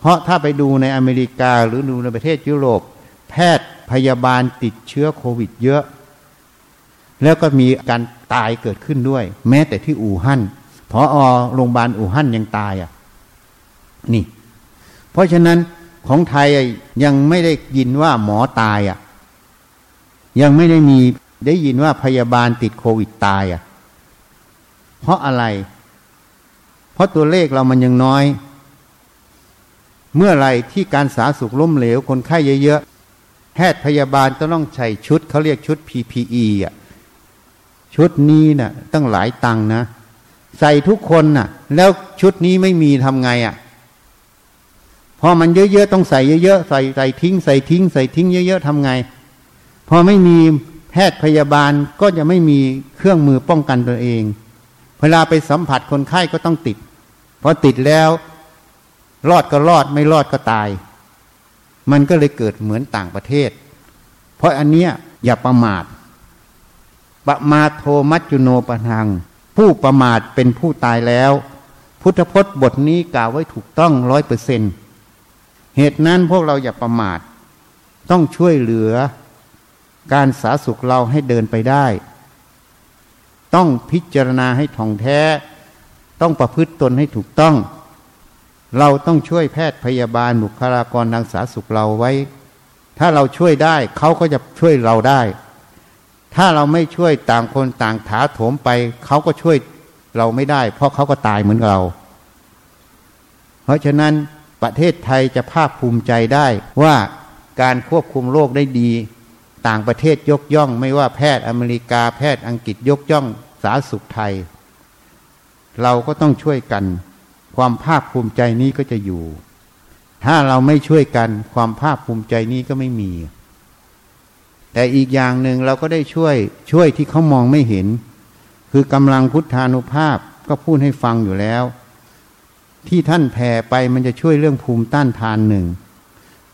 เพราะถ้าไปดูในอเมริกาหรือดูในประเทศยุโรปแพทย์พยาบาลติดเชื้อโควิดเยอะแล้วก็มีการตายเกิดขึ้นด้วยแม้แต่ที่อู่ฮั่นผอ.โรงพยาบาลอู่ฮั่นยังตายอ่ะนี่เพราะฉะนั้นของไทยยังไม่ได้ยินว่าหมอตายอ่ะยังไม่ได้มีได้ยินว่าพยาบาลติดโควิดตายอ่ะเพราะอะไรเพราะตัวเลขเรามันยังน้อยเมื่อไหร่ที่การสาธารณสุขล้มเหลวคนไข้เยอะๆแพทย์พยาบาลต้องใส่ชุดเขาเรียกชุด พี พี อี อ่ะชุดนี้น่ะตั้งหลายตังนะใส่ทุกคนน่ะแล้วชุดนี้ไม่มีทำไงอ่ะพอมันเยอะๆต้องใส่เยอะๆใส่ใส่ทิ้งใส่ทิ้งใส่ทิ้งเยอะๆทำไงพอไม่มีแพทย์พยาบาลก็จะไม่มีเครื่องมือป้องกันตัวเองเวลาไปสัมผัสคนไข้ก็ต้องติดพอติดแล้วรอดก็รอดไม่รอดก็ตายมันก็เลยเกิดเหมือนต่างประเทศเพราะอันเนี้ยอย่าประมาทปะมาโทมัจจุโนปะทังผู้ประมาทเป็นผู้ตายแล้วพุทธพจน์บทนี้กล่าวไว้ถูกต้อง ร้อยเปอร์เซ็นต์ เหตุนั้นพวกเราอย่าประมาทต้องช่วยเหลือการสาสุขเราให้เดินไปได้ต้องพิจารณาให้ท่องแท้ต้องประพฤติตนให้ถูกต้องเราต้องช่วยแพทย์พยาบาลบุคลากรทางสาสุขเราไว้ถ้าเราช่วยได้เขาก็จะช่วยเราได้ถ้าเราไม่ช่วยต่างคนต่างถาโถมไปเขาก็ช่วยเราไม่ได้เพราะเขาก็ตายเหมือนเราเพราะฉะนั้นประเทศไทยจะภาคภูมิใจได้ว่าการควบคุมโรคได้ดีต่างประเทศยกย่องไม่ว่าแพทย์อเมริกาแพทย์อังกฤษยกย่องสาธารณสุขไทยเราก็ต้องช่วยกันความภาคภูมิใจนี้ก็จะอยู่ถ้าเราไม่ช่วยกันความภาคภูมิใจนี้ก็ไม่มีแต่อีกอย่างหนึ่งเราก็ได้ช่วยช่วยที่เขามองไม่เห็นคือกำลังพุทธานุภาพก็พูดให้ฟังอยู่แล้วที่ท่านแผ่ไปมันจะช่วยเรื่องภูมิต้านทานหนึ่ง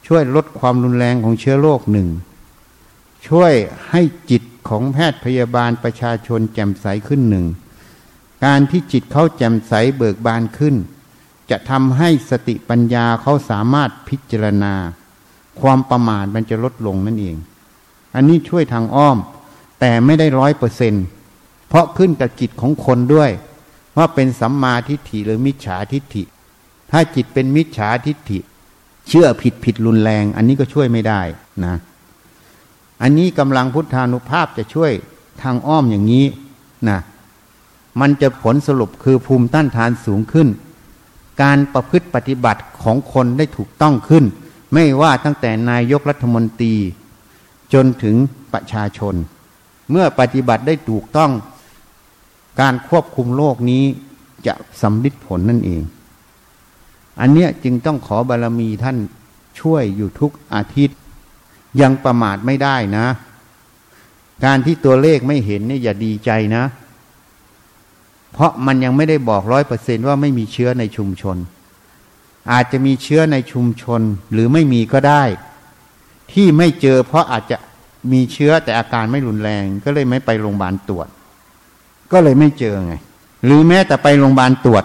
ช่วยลดความรุนแรงของเชื้อโรคหนึ่งช่วยให้จิตของแพทย์พยาบาลประชาชนแจ่มใสขึ้นหนึ่งการที่จิตเขาแจ่มใสเบิกบานขึ้นจะทำให้สติปัญญาเขาสามารถพิจารณาความประมาทมันจะลดลงนั่นเองอันนี้ช่วยทางอ้อมแต่ไม่ได้ร้อยเปอร์เซ็นต์เพราะขึ้นกับจิตของคนด้วยว่าเป็นสัมมาทิฏฐิหรือมิจฉาทิฏฐิถ้าจิตเป็นมิจฉาทิฏฐิเชื่อผิดผิดรุนแรงอันนี้ก็ช่วยไม่ได้นะอันนี้กำลังพุทธานุภาพจะช่วยทางอ้อมอย่างนี้นะมันจะผลสรุปคือภูมิต้านทานสูงขึ้นการประพฤติปฏิบัติของคนได้ถูกต้องขึ้นไม่ว่าตั้งแต่นายกรัฐมนตรีจนถึงประชาชนเมื่อปฏิบัติได้ถูกต้องการควบคุมโรคนี้จะสำลิดผลนั่นเองอันเนี้ยจึงต้องขอบารมีท่านช่วยอยู่ทุกอาทิตย์ยังประมาทไม่ได้นะการที่ตัวเลขไม่เห็นเนี่ยอย่าดีใจนะเพราะมันยังไม่ได้บอก ร้อยเปอร์เซ็นต์ ว่าไม่มีเชื้อในชุมชนอาจจะมีเชื้อในชุมชนหรือไม่มีก็ได้ที่ไม่เจอเพราะอาจจะมีเชื้อแต่อาการไม่รุนแรงก็เลยไม่ไปโรงพยาบาลตรวจก็เลยไม่เจอไงหรือแม้แต่ไปโรงพยาบาลตรวจ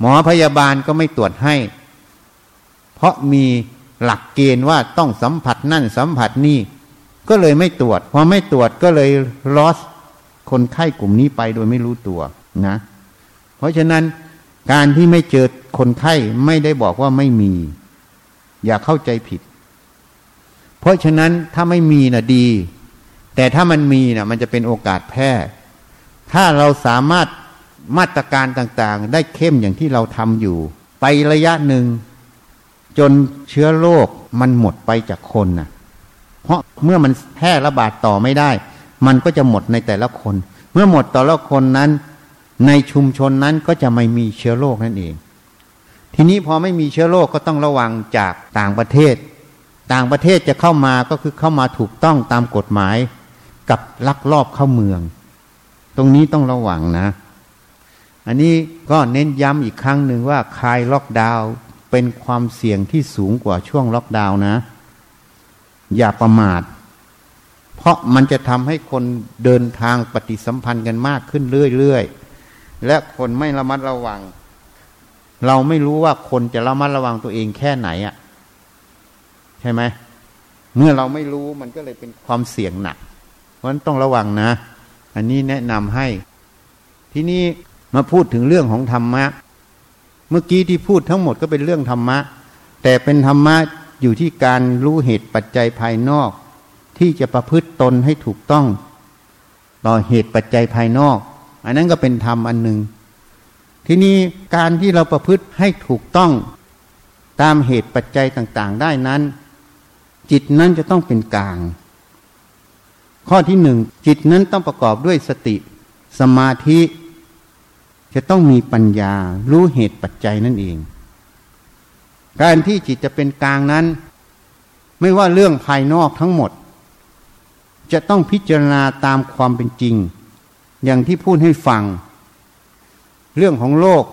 หมอพยาบาลก็ไม่ตรวจให้เพราะมีหลักเกณฑ์ว่าต้องสัมผัสนั่นสัมผัสนี่ก็เลยไม่ตรวจพอไม่ตรวจก็เลยลอสคนไข้กลุ่มนี้ไปโดยไม่รู้ตัวนะเพราะฉะนั้นการที่ไม่เจอคนไข้ไม่ได้บอกว่าไม่มีอย่าเข้าใจผิดเพราะฉะนั้นถ้าไม่มีน่ะดีแต่ถ้ามันมีน่ะมันจะเป็นโอกาสแพร่ถ้าเราสามารถมาตรการต่างๆได้เข้มอย่างที่เราทำอยู่ไประยะหนึ่งจนเชื้อโรคมันหมดไปจากคนน่ะเพราะเมื่อมันแพร่ระบาดต่อไม่ได้มันก็จะหมดในแต่ละคนเมื่อหมดแต่ละคนนั้นในชุมชนนั้นก็จะไม่มีเชื้อโรคนั่นเองทีนี้พอไม่มีเชื้อโรคก็ต้องระวังจากต่างประเทศต่างประเทศจะเข้ามาก็คือเข้ามาถูกต้องตามกฎหมายกับลักลอบเข้าเมืองตรงนี้ต้องระวังนะอันนี้ก็เน้นย้ำอีกครั้งหนึ่งว่าคลายล็อกดาวน์เป็นความเสี่ยงที่สูงกว่าช่วงล็อกดาวน์นะอย่าประมาทเพราะมันจะทำให้คนเดินทางปฏิสัมพันธ์กันมากขึ้นเรื่อยๆและคนไม่ระมัดระวัง เราไม่รู้ว่าคนจะระมัดระวังตัวเองแค่ไหนอ่ะใช่ไหมเมื่อเราไม่รู้มันก็เลยเป็นความเสี่ยงหนักเพราะฉะนั้นต้องระวังนะอันนี้แนะนำให้ทีนี้มาพูดถึงเรื่องของธรรมะเมื่อกี้ที่พูดทั้งหมดก็เป็นเรื่องธรรมะแต่เป็นธรรมะอยู่ที่การรู้เหตุปัจจัยภายนอกที่จะประพฤติตนให้ถูกต้องต่อเหตุปัจจัยภายนอกอันนั้นก็เป็นธรรมอันหนึ่งทีนี้การที่เราประพฤติให้ถูกต้องตามเหตุปัจจัยต่างๆได้นั้นจิตนั้นจะต้องเป็นกลางข้อที่หนึ่งจิตนั้นต้องประกอบด้วยสติสมาธิจะต้องมีปัญญารู้เหตุปัจจัยนั่นเองการที่จิตจะเป็นกลางนั้นไม่ว่าเรื่องภายนอกทั้งหมดจะต้องพิจารณาตามความเป็นจริงอย่างที่พูดให้ฟังเรื่องของโลก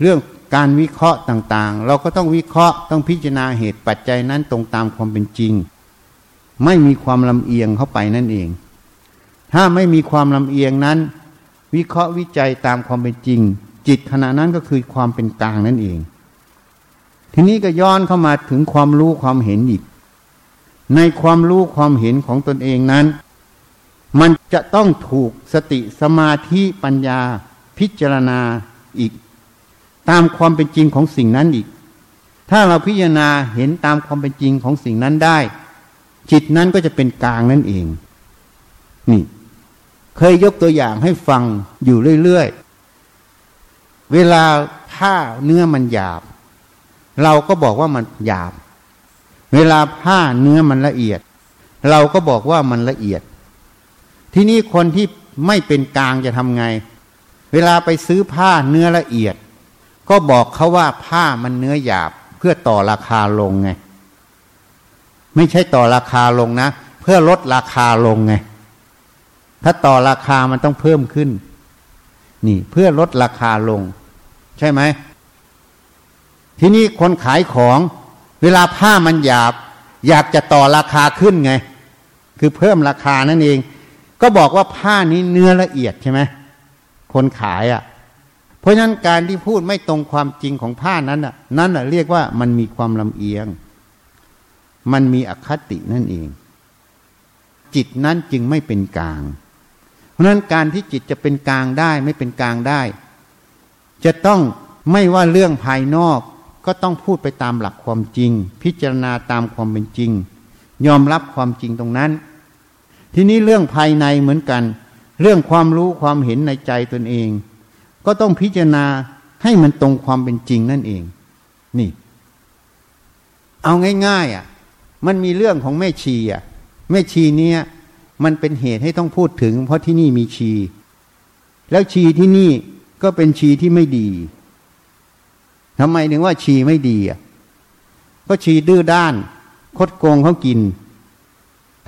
เรื่องการวิเคราะห์ต่างๆเราก็ต้องวิเคราะห์ต้องพิจารณาเหตุปัจจัยนั้นตรงตามความเป็นจริงไม่มีความลำเอียงเข้าไปนั่นเองถ้าไม่มีความลำเอียงนั้นวิเคราะห์วิจัยตามความเป็นจริงจิตขณะนั้นก็คือความเป็นกลางนั่นเองทีนี้ก็ย้อนเข้ามาถึงความรู้ความเห็นอีกในความรู้ความเห็นของตนเองนั้นมันจะต้องถูกสติสมาธิปัญญาพิจารณาอีกตามความเป็นจริงของสิ่งนั้นอีกถ้าเราพิจารณาเห็นตามความเป็นจริงของสิ่งนั้นได้จิตนั้นก็จะเป็นกลางนั่นเองนี่เคยยกตัวอย่างให้ฟังอยู่เรื่อยๆเวลาผ้าเนื้อมันหยาบเราก็บอกว่ามันหยาบเวลาผ้าเนื้อมันละเอียดเราก็บอกว่ามันละเอียดทีนี้คนที่ไม่เป็นกลางจะทำไงเวลาไปซื้อผ้าเนื้อละเอียดก็บอกเขาว่าผ้ามันเนื้อหยาบเพื่อต่อราคาลงไงไม่ใช่ต่อราคาลงนะเพื่อลดราคาลงไงถ้าต่อราคามันต้องเพิ่มขึ้นนี่เพื่อลดราคาลงใช่ไหมทีนี้คนขายของเวลาผ้ามันหยาบอยากจะต่อราคาขึ้นไงคือเพิ่มราคานั่นเองก็บอกว่าผ้านี้เนื้อละเอียดใช่ไหมคนขายอ่ะเพราะฉะนั้นการที่พูดไม่ตรงความจริงของผ้านั้นอ่ะนั่นอ่ะเรียกว่ามันมีความลำเอียงมันมีอคตินั่นเองจิตนั้นจึงไม่เป็นกลางเพราะนั้นการที่จิตจะเป็นกลางได้ไม่เป็นกลางได้จะต้องไม่ว่าเรื่องภายนอกก็ต้องพูดไปตามหลักความจริงพิจารณาตามความเป็นจริงยอมรับความจริงตรงนั้นทีนี้เรื่องภายในเหมือนกันเรื่องความรู้ความเห็นในใจตนเองก็ต้องพิจารณาให้มันตรงความเป็นจริงนั่นเองนี่เอาง่ายๆอ่ะมันมีเรื่องของแม่ชีอ่ะแม่ชีเนี้ยมันเป็นเหตุให้ต้องพูดถึงเพราะที่นี่มีชีแล้วชีที่นี่ก็เป็นชีที่ไม่ดีทำไมถึงว่าชีไม่ดีอ่ะก็ชีดื้อด้านคดโกงเขากิน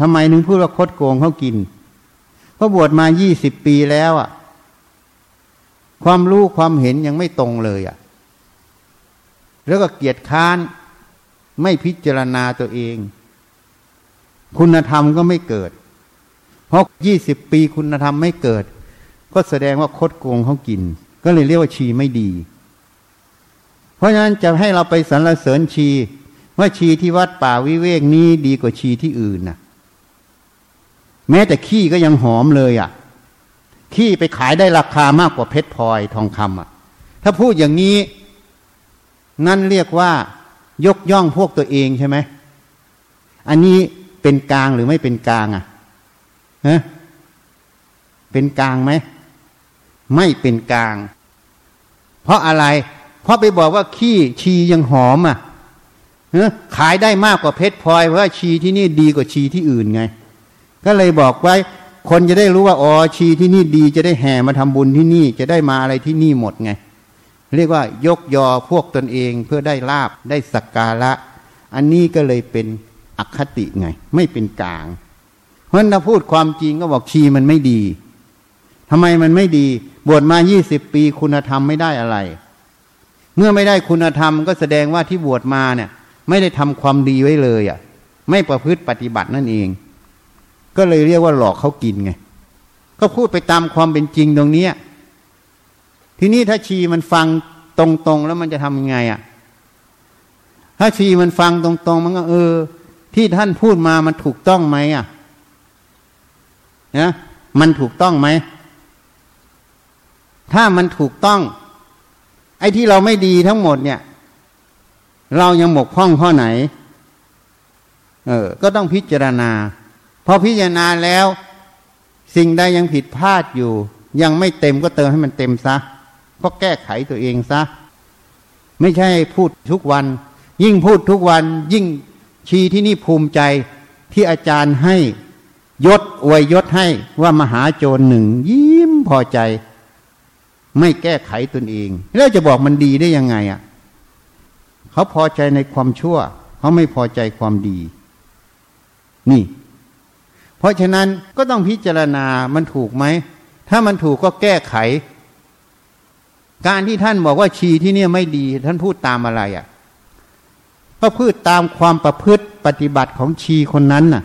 ทำไมถึงพูดว่าคดโกงเขากินก็บวชมายี่สิบปีแล้วอ่ะความรู้ความเห็นยังไม่ตรงเลยอ่ะแล้วก็เกียจค้านไม่พิจารณาตัวเองคุณธรรมก็ไม่เกิดเพราะยี่สิบปีคุณธรรมไม่เกิดก็แสดงว่าคดโกงเขากินก็เลยเรียกว่าชีไม่ดีเพราะฉะนั้นจะให้เราไปสรรเสริญชีว่าชีที่วัดป่าวิเวกนี้ดีกว่าชีที่อื่นน่ะแม้แต่ขี้ก็ยังหอมเลยอ่ะขี้ไปขายได้ราคามากกว่าเพชรพลอยทองคำอ่ะถ้าพูดอย่างนี้นั่นเรียกว่ายกย่องพวกตัวเองใช่ไหมอันนี้เป็นกลางหรือไม่เป็นกลางอ่ะฮะเป็นกลางไหมไม่เป็นกลางเพราะอะไรเพราะไปบอกว่าขี้ชียังหอมอ่ะขายได้มากกว่าเพชรพลอยเพราะว่าชีที่นี่ดีกว่าชีที่อื่นไงก็เลยบอกไว้คนจะได้รู้ว่าอ๋อชีที่นี่ดีจะได้แห่มาทำบุญที่นี่จะได้มาอะไรที่นี่หมดไงเรียกว่ายกยอพวกตนเองเพื่อได้ลาภได้สักการะอันนี้ก็เลยเป็นอคติไงไม่เป็นกลางเพราะฉะนั้นถ้าพูดความจริงก็บอกชีมันไม่ดีทำไมมันไม่ดีบวชมายี่สิบปีคุณธรรมไม่ได้อะไรเมื่อไม่ได้คุณธรรมก็แสดงว่าที่บวชมาเนี่ยไม่ได้ทำความดีไว้เลยอ่ะไม่ประพฤติปฏิบัตินั่นเองก็เลยเรียกว่าหลอกเขากินไงก็พูดไปตามความเป็นจริงตรงนี้ทีนี้ถ้าชีมันฟัง ตรงๆแล้วมันจะทำยังไงอ่ะถ้าชีมันฟังตรงๆมันก็เออที่ท่านพูดมามันถูกต้องไหมอ่ะนะมันถูกต้องไหมถ้ามันถูกต้องไอ้ที่เราไม่ดีทั้งหมดเนี่ยเรายังหมกพร่องข้อไหนเออก็ต้องพิจารณาพอพิจารณาแล้วสิ่งใดยังผิดพลาดอยู่ยังไม่เต็มก็เติมให้มันเต็มซะก็แก้ไขตัวเองซะไม่ใช่พูดทุกวันยิ่งพูดทุกวันยิ่งชีที่นี่ภูมิใจที่อาจารย์ให้ยศอวยยศให้ว่ามหาโจรหนึ่งยิ้มพอใจไม่แก้ไขตนเองแล้วจะบอกมันดีได้ยังไงอ่ะเขาพอใจในความชั่วเขาไม่พอใจความดีนี่เพราะฉะนั้นก็ต้องพิจารณามันถูกไหมถ้ามันถูกก็แก้ไขการที่ท่านบอกว่าชีที่เนี่ยไม่ดีท่านพูดตามอะไรอ่ะก็พูดตามความประพฤติปฏิบัติของชีคนนั้นน่ะ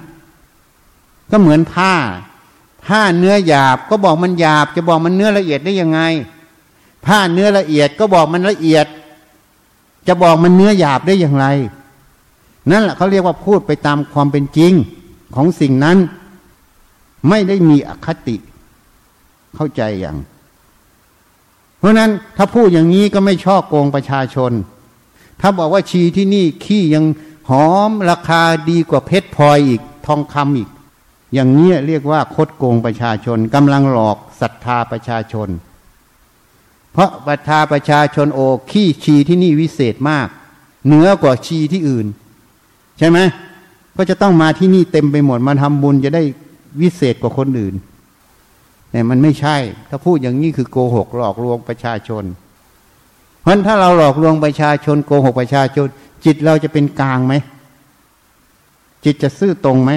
ก็เหมือนผ้าผ้าเนื้อหยาบก็บอกมันหยาบจะบอกมันเนื้อละเอียดได้ยังไงผ้าเนื้อละเอียดก็บอกมันละเอียดจะบอกมันเนื้อหยาบได้อย่างไรนั่นแหละเขาเรียกว่าพูดไปตามความเป็นจริงของสิ่งนั้นไม่ได้มีอคติเข้าใจอย่างเพราะนั้นถ้าพูดอย่างนี้ก็ไม่ช่อโกงประชาชนถ้าบอกว่าชีที่นี่ขี้ยังหอมราคาดีกว่าเพชรพลอยอีกทองคำอีกอย่างนี้เรียกว่าคดโกงประชาชนกำลังหลอกศรัทธาประชาชนเพราะศรัทธาประชาชนโอขี้ชีที่นี่วิเศษมากเหนือกว่าชีที่อื่นใช่ไหมก็จะต้องมาที่นี่เต็มไปหมดมาทำบุญจะได้วิเศษกว่าคนอื่นแต่มันไม่ใช่ถ้าพูดอย่างนี้คือโกหกหลอกลวงประชาชนเพราะถ้าเราหลอกลวงประชาชนโกหกประชาชนจิตเราจะเป็นกลางไหมจิตจะซื่อตรงไหม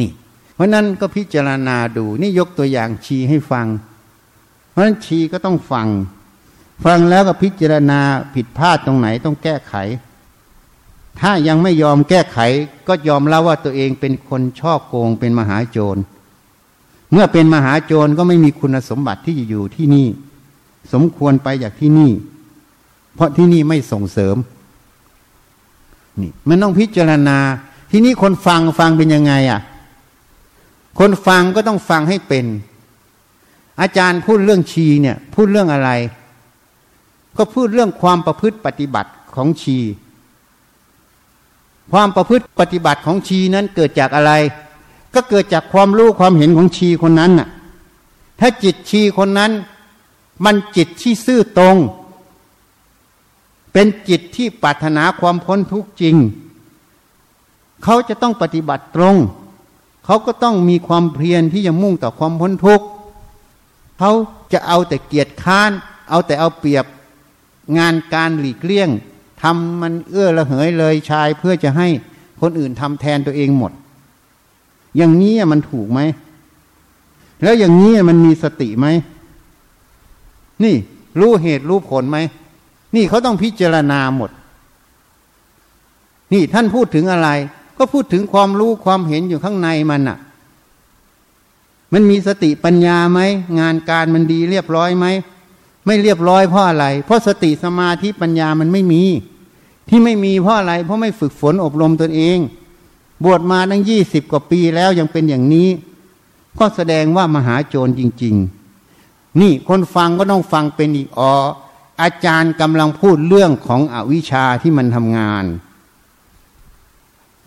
นี่เพราะนั้นก็พิจารณาดูนี่ยกตัวอย่างชีให้ฟังเพราะนั้นชีก็ต้องฟังฟังแล้วก็พิจารณาผิดพลาดตรงไหนต้องแก้ไขถ้ายังไม่ยอมแก้ไขก็ยอมแล้วว่าตัวเองเป็นคนชอบโกงเป็นมหาโจรเมื่อเป็นมหาโจรก็ไม่มีคุณสมบัติที่จะอยู่ที่นี่สมควรไปจากที่นี่เพราะที่นี่ไม่ส่งเสริมนี่มันต้องพิจารณาทีนี้คนฟังฟังเป็นยังไงอ่ะคนฟังก็ต้องฟังให้เป็นอาจารย์พูดเรื่องชีเนี่ยพูดเรื่องอะไรก็พูดเรื่องความประพฤติปฏิบัติของชีความประพฤติปฏิบัติของชีนั้นเกิดจากอะไรก็เกิดจากความรู้ความเห็นของชีคนนั้นน่ะถ้าจิตชีคนนั้นมันจิตที่ซื่อตรงเป็นจิตที่ปรารถนาความพ้นทุกข์จริงเขาจะต้องปฏิบัติตรงเขาก็ต้องมีความเพียรที่จะมุ่งต่อความพ้นทุกข์เขาจะเอาแต่เกียจค้านเอาแต่เอาเปรียบงานการหลีกเลี่ยงทำมันเอื้อระเหยเลยชายเพื่อจะให้คนอื่นทำแทนตัวเองหมดอย่างนี้มันถูกไหมแล้วอย่างนี้มันมีสติไหมนี่รู้เหตุรู้ผลไหมนี่เขาต้องพิจารณาหมดนี่ท่านพูดถึงอะไรก็พูดถึงความรู้ความเห็นอยู่ข้างในมันน่ะมันมีสติปัญญาไหมงานการมันดีเรียบร้อยไหมไม่เรียบร้อยเพราะอะไรเพราะสติสมาธิปัญญามันไม่มีที่ไม่มีเพราะอะไรเพราะไม่ฝึกฝนอบรมตนเองบวชมาตั้งยี่สิบกว่าปีแล้วยังเป็นอย่างนี้ก็แสดงว่ามหาโจรจริงๆนี่คนฟังก็ต้องฟังเป็นอีกอ๋ออาจารย์กำลังพูดเรื่องของอวิชชาที่มันทำงาน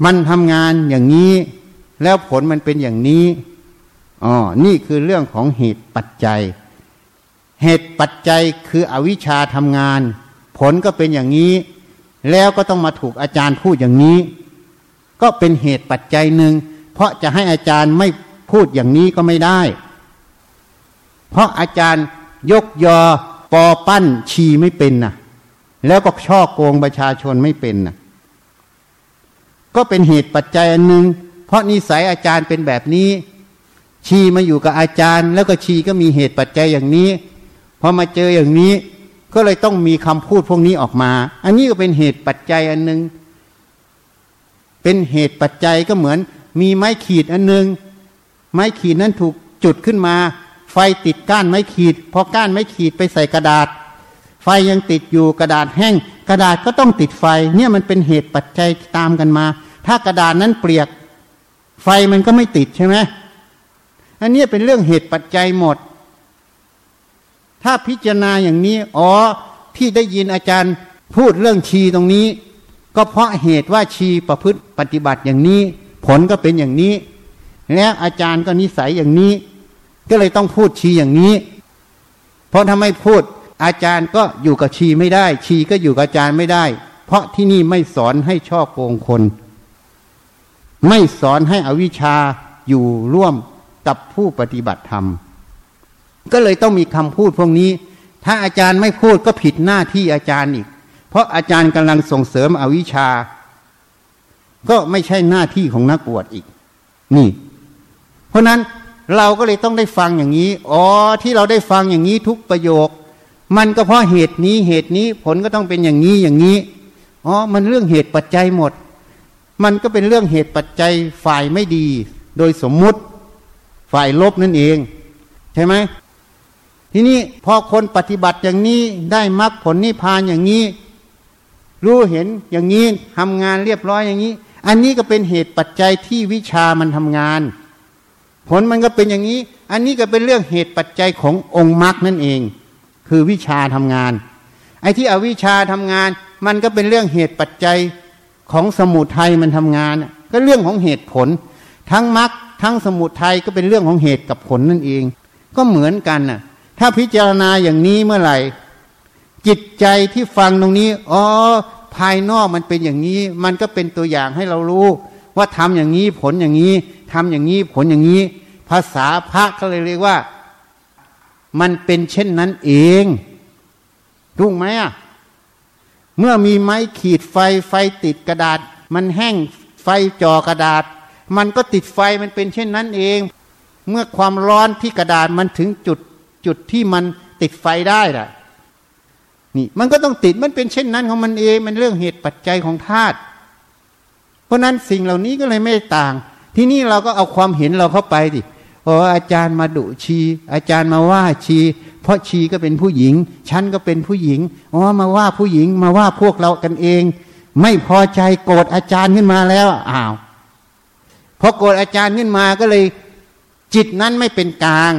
มันทำงานอย่างนี้แล้วผลมันเป็นอย่างนี้อ๋อนี่คือเรื่องของเหตุปัจจัยเหตุปัจจัยคืออวิชชาทำงานผลก็เป็นอย่างนี้แล้วก็ต้องมาถูกอาจารย์พูดอย่างนี้ก็เป็นเหตุปัจจัยหนึ่งเพราะจะให้อาจารย์ไม่พูดอย่างนี้ก็ไม่ได้เพราะอาจารย์ยกยอปอปั้นชีไม่เป็นนะแล้วก็ช่อโกงประชาชนไม่เป็นนะก็เป็นเหตุปัจจัยอันหนึ่งเพราะนิสัยอาจารย์เป็นแบบนี้ชีมาอยู่กับอาจารย์แล้วก็ชีก็มีเหตุปัจจัยอย่างนี้พอมาเจออย่างนี้ก็เลยต้องมีคำพูดพวกนี้ออกมาอันนี้ก็เป็นเหตุปัจจัยอันหนึ่งเป็นเหตุปัจจัยก็เหมือนมีไม้ขีดอันหนึ่งไม้ขีดนั้นถูกจุดขึ้นมาไฟติดก้านไม้ขีดพอก้านไม้ขีดไปใส่กระดาษ ไฟยังติดอยู่กระดาษแห้งกระดาษก็ต้องติดไฟเนี่ยมันเป็นเหตุปัจจัยตามกันมาถ้ากระดาษนั้นเปียกไฟมันก็ไม่ติดใช่ไหมอันนี้เป็นเรื่องเหตุปัจจัยหมดถ้าพิจารณาอย่างนี้อ๋อที่ได้ยินอาจารย์พูดเรื่องชีตรงนี้ก็เพราะเหตุว่าชีประพฤติปฏิบัติอย่างนี้ผลก็เป็นอย่างนี้แล้วอาจารย์ก็นิสัยอย่างนี้ก็เลยต้องพูดชีอย่างนี้เพราะถ้าไม่พูดอาจารย์ก็อยู่กับชีไม่ได้ชีก็อยู่กับอาจารย์ไม่ได้เพราะที่นี่ไม่สอนให้ช่อโกงคนไม่สอนให้อวิชชาอยู่ร่วมกับผู้ปฏิบัติธรรมก็เลยต้องมีคำพูดพวกนี้ถ้าอาจารย์ไม่พูดก็ผิดหน้าที่อาจารย์อีกเพราะอาจารย์กำลังส่งเสริมอวิชชาก็ไม่ใช่หน้าที่ของนักบวชอีกนี่เพราะนั้นเราก็เลยต้องได้ฟังอย่างนี้อ๋อที่เราได้ฟังอย่างนี้ทุกประโยคมันก็เพราะเหตุนี้เหตุนี้ผลก็ต้องเป็นอย่างนี้อย่างนี้อ๋อมันเรื่องเหตุปัจจัยหมดมันก็เป็นเรื่องเหตุปัจจัยฝ่ายไม่ดีโดยสมมุติฝ่ายลบนั่นเองใช่ไหมทีนี้พอคนปฏิบัติอย่างนี้ได้มรรคผลนิพพานอย่างนี้รู้เห็นอย่างนี้ทำงานเรียบร้อยอย่างนี้อันนี้ก็เป็นเหตุปัจจัยที่วิชามันทำงานผลมันก็เป็นอย่างนี้อันนี้ก็เป็นเรื่องเหตุปัจจัยขององค์มรรคนั่นเองคือวิชาทำงานไอ้ที่อวิชชาทำงานมันก็เป็นเรื่องเหตุปัจจัยของสมุทัยมันทำงานก็เรื่องของเหตุผลทั้งมรรคทั้งสมุทัยก็เป็นเรื่องของเหตุกับผลนั่นเองก็เหมือนกันน่ะถ้าพิจารณาอย่างนี้เมื่อไหร่จิตใจที่ฟังตรงนี้อ๋อภายนอกมันเป็นอย่างนี้มันก็เป็นตัวอย่างให้เรารู้ว่าทำอย่างนี้ผลอย่างนี้ทำอย่างนี้ผลอย่างนี้ภาษาพระเขาเลยเรียกว่ามันเป็นเช่นนั้นเองถูกไหมอ่ะเมื่อมีไม้ขีดไฟไฟติดกระดาษมันแห้งไฟจ่อกระดาษมันก็ติดไฟมันเป็นเช่นนั้นเองเมื่อความร้อนที่กระดาษมันถึงจุดจุดที่มันติดไฟได้ล่ะนี่มันก็ต้องติดมันเป็นเช่นนั้นของมันเองมันเรื่องเหตุปัจจัยของธาตุเพราะนั้นสิ่งเหล่านี้ก็เลยไม่ต่างที่นี่เราก็เอาความเห็นเราเข้าไปดิโอ้อาจารย์มาดุชีอาจารย์มาว่าชีเพราะชีก็เป็นผู้หญิงฉันก็เป็นผู้หญิงอ๋อมาว่าผู้หญิงมาว่าพวกเรากันเองไม่พอใจโกรธอาจารย์ขึ้นมาแล้วอ้าวพอโกรธอาจารย์ขึ้นมาก็เลยจิตนั้นไม่เป็นกลาง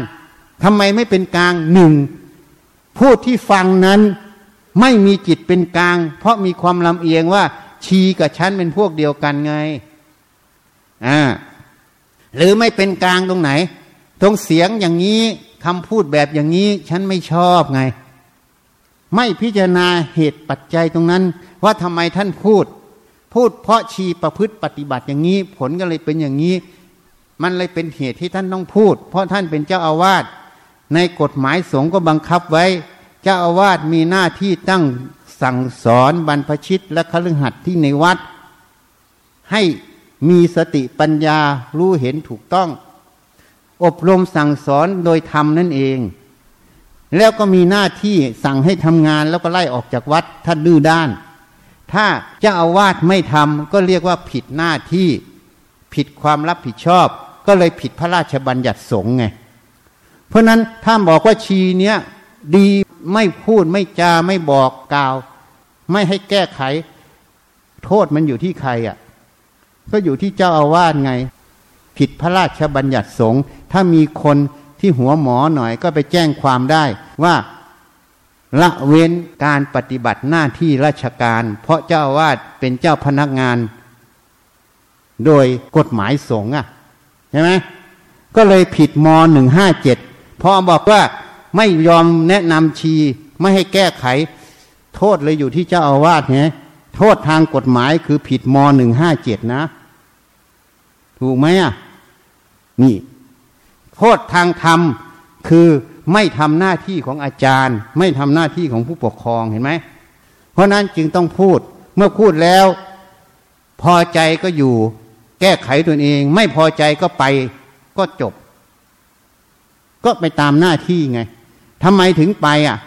ทำไมไม่เป็นกลางหนึ่งผู้ที่ฟังนั้นไม่มีจิตเป็นกลางเพราะมีความลำเอียงว่าชีกับฉันเป็นพวกเดียวกันไงอ่าหรือไม่เป็นกลางตรงไหนตรงเสียงอย่างนี้คำพูดแบบอย่างนี้ฉันไม่ชอบไงไม่พิจารณาเหตุปัจจัยตรงนั้นว่าทำไมท่านพูดพูดเพราะชีประพฤติปฏิบัติอย่างนี้ผลก็เลยเป็นอย่างนี้มันเลยเป็นเหตุที่ท่านต้องพูดเพราะท่านเป็นเจ้าอาวาสในกฎหมายสงฆ์ก็บังคับไว้เจ้าอาวาสมีหน้าที่ตั้งสั่งสอนบรรพชิตและคฤหัสถ์ที่ในวัดให้มีสติปัญญารู้เห็นถูกต้องอบรมสั่งสอนโดยธรรมนั่นเองแล้วก็มีหน้าที่สั่งให้ทำงานแล้วก็ไล่ออกจากวัดถ้าดื้อด้านถ้าเจ้าอาวาสไม่ทำก็เรียกว่าผิดหน้าที่ผิดความรับผิดชอบก็เลยผิดพระราชบัญญัติสงฆ์ไงเพราะนั้นถ้าบอกว่าชีเนี้ยดีไม่พูดไม่จาไม่บอกกล่าวไม่ให้แก้ไขโทษมันอยู่ที่ใครอ่ะก็อยู่ที่เจ้าอาวาสไงผิดพระราชบัญญัติสงฆ์ถ้ามีคนที่หัวหมอหน่อยก็ไปแจ้งความได้ว่าละเว้นการปฏิบัติหน้าที่ราชการเพราะเจ้าอาวาสเป็นเจ้าพนักงานโดยกฎหมายสงฆ์อ่ะใช่ไหมก็เลยผิดมหนึ่งห้าเจ็ดพอบอกว่าไม่ยอมแนะนำชีไม่ให้แก้ไขโทษเลยอยู่ที่เจ้าอาวาสเนี่ยโทษทางกฎหมายคือผิดมหนึ่งห้าเจ็ดนะถูกไหมอ่ะนี่โทษทางธรรมคือไม่ทำหน้าที่ของอาจารย์ไม่ทำหน้าที่ของผู้ปกครองเห็นไหมเพราะนั้นจึงต้องพูดเมื่อพูดแล้วพอใจก็อยู่แก้ไขตัวเองไม่พอใจก็ไปก็จบก็ไปตามหน้าที่ไงทำไมถึงไปอ่ะ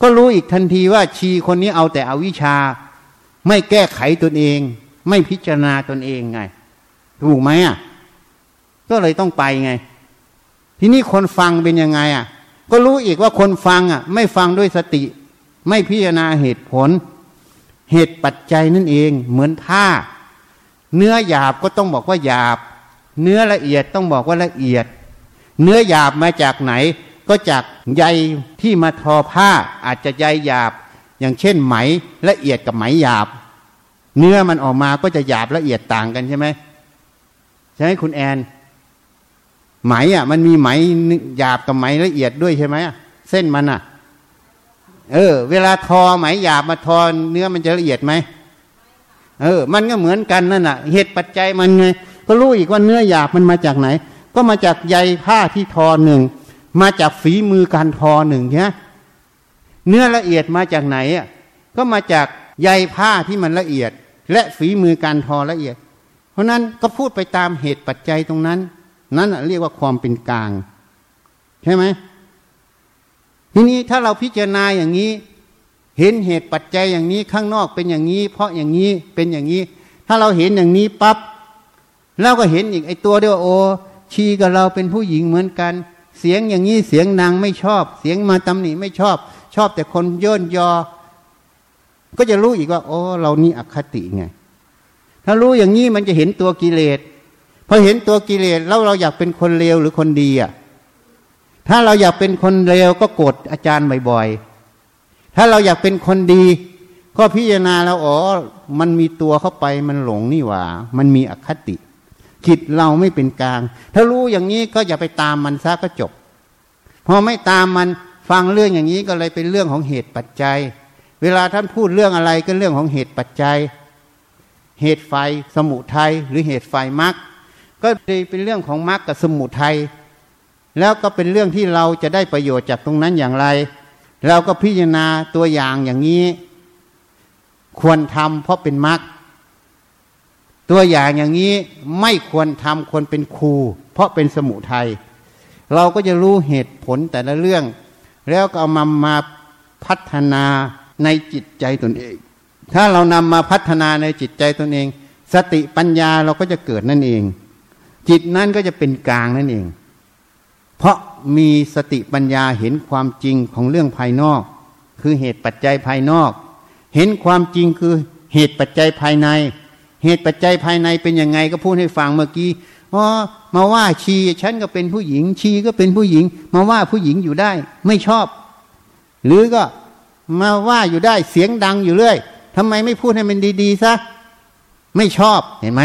ก็รู้อีกทันทีว่าชีคนนี้เอาแต่อวิชชาไม่แก้ไขตนเองไม่พิจารณาตนเองไงถูกไหมอ่ะก็เลยต้องไปไงทีนี้คนฟังเป็นยังไงอ่ะก็รู้อีกว่าคนฟังอ่ะไม่ฟังด้วยสติ ไม่พิจารณาเหตุผลเหตุปัจจัยนั่นเองเหมือนผ้าเนื้อหยาบก็ต้องบอกว่าหยาบเนื้อละเอียดต้องบอกว่าละเอียดเนื้อหยาบมาจากไหนก็จากใยที่มาทอผ้าอาจจะใยหยาบอย่างเช่นไหมละเอียดกับไหมหยาบเนื้อมันออกมาก็จะหยาบละเอียดต่างกันใช่ไหมใช่ไหมคุณแอนไหมอ่ะมันมีไหมหยาบกับไหมละเอียดด้วยใช่ไหมเส้นมันอ่ะเออเวลาทอไหมหยาบมาทอเนื้อมันจะละเอียดไหมเออมันก็เหมือนกันนั่นแหละเหตุปัจจัยมันไงก็รู้อีกว่าเนื้อหยาบมันมาจากไหนก็มาจากใยผ้าที่ทอหนึ่งมาจากฝีมือการทอหนึ่งเนี่ยเนื้อละเอียดมาจากไหนอ่ะก็มาจากใยผ้าที่มันละเอียดและฝีมือการทอละเอียดเพราะนั้นก็พูดไปตามเหตุปัจจัยตรงนั้นนั่นเรียกว่าความเป็นกลางใช่ไหมทีนี้ถ้าเราพิจารณาอย่างนี้เห็นเหตุปัจจัยอย่างนี้ข้างนอกเป็นอย่างนี้เพราะอย่างนี้เป็นอย่างนี้ถ้าเราเห็นอย่างนี้ปั๊บแล้วก็เห็นอีกไอ้ตัวเดียวโอชีกับเราเป็นผู้หญิงเหมือนกันเสียงอย่างนี้เสียงนางไม่ชอบเสียงมาตำหนิไม่ชอบชอบแต่คนโย่นยอก็จะรู้อีกว่าโอ้เรานี่อคติไงถ้ารู้อย่างนี้มันจะเห็นตัวกิเลสพอเห็นตัวกิเลสแล้วเราอยากเป็นคนเลวหรือคนดีอ่ะถ้าเราอยากเป็นคนเลวก็โกรธอาจารย์บ่อยๆถ้าเราอยากเป็นคนดีก็พิจารณาแล้วอ๋อมันมีตัวเข้าไปมันหลงนี่หว่ามันมีอคติจิตเราไม่เป็นกลางถ้ารู้อย่างนี้ก็อย่าไปตามมันซะก็จบพอไม่ตามมันฟังเรื่องอย่างนี้ก็เลยเป็นเรื่องของเหตุปัจจัยเวลาท่านพูดเรื่องอะไรก็เรื่องของเหตุปัจจัยเหตุไฟสมุทัยหรือเหตุไฟมรรคก็เป็นเรื่องของมรรคกับสมุทัยแล้วก็เป็นเรื่องที่เราจะได้ประโยชน์จากตรงนั้นอย่างไรเราก็พิจารณาตัวอย่างอย่างนี้ควรทำเพราะเป็นมรรคตัวอย่างอย่างนี้ไม่ควรทำควรเป็นครูเพราะเป็นสมุทัยเราก็จะรู้เหตุผลแต่ละเรื่องแล้วก็เอามามาพัฒนาในจิตใจตนเองถ้าเรานำมาพัฒนาในจิตใจตนเองสติปัญญาเราก็จะเกิดนั่นเองจิตนั้นก็จะเป็นกลางนั่นเองเพราะมีสติปัญญาเห็นความจริงของเรื่องภายนอกคือเหตุปัจจัยภายนอกเห็นความจริงคือเหตุปัจจัยภายในเหตุปัจจัยภายในเป็นยังไงก็พูดให้ฟังเมื่อกี้อ๋อมาว่าชีฉันก็เป็นผู้หญิงชีก็เป็นผู้หญิงมาว่าผู้หญิงอยู่ได้ไม่ชอบหรือก็มาว่าอยู่ได้เสียงดังอยู่เรื่อยทำไมไม่พูดให้มันดีๆซะไม่ชอบเห็นไหม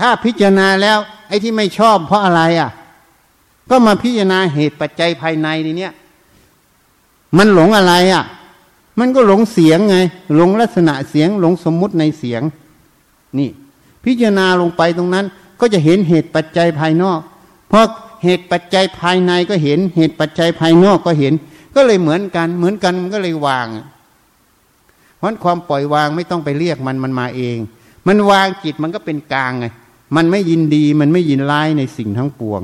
ถ้าพิจารณาแล้วไอ้ที่ไม่ชอบเพราะอะไรอ่ะก็มาพิจารณาเหตุปัจจัยภายในนี่เนี่ยมันหลงอะไรอ่ะมันก็หลงเสียงไงหลงลักษณะเสียงหลงสมมุติในเสียงนี่พิจารณาลงไปตรงนั้นก็จะเห็นเหตุปัจจัยภายนอกเพราะเหตุปัจจัยภายในก็เห็นเหตุปัจจัยภายนอกก็เห็นก็เลยเหมือนกันเหมือนกันมันก็เลยวางเพราะความปล่อยวางไม่ต้องไปเรียกมันมันมาเองมันวางจิตมันก็เป็นกลางไงมันไม่ยินดีมันไม่ยินร้ายในสิ่งทั้งปวง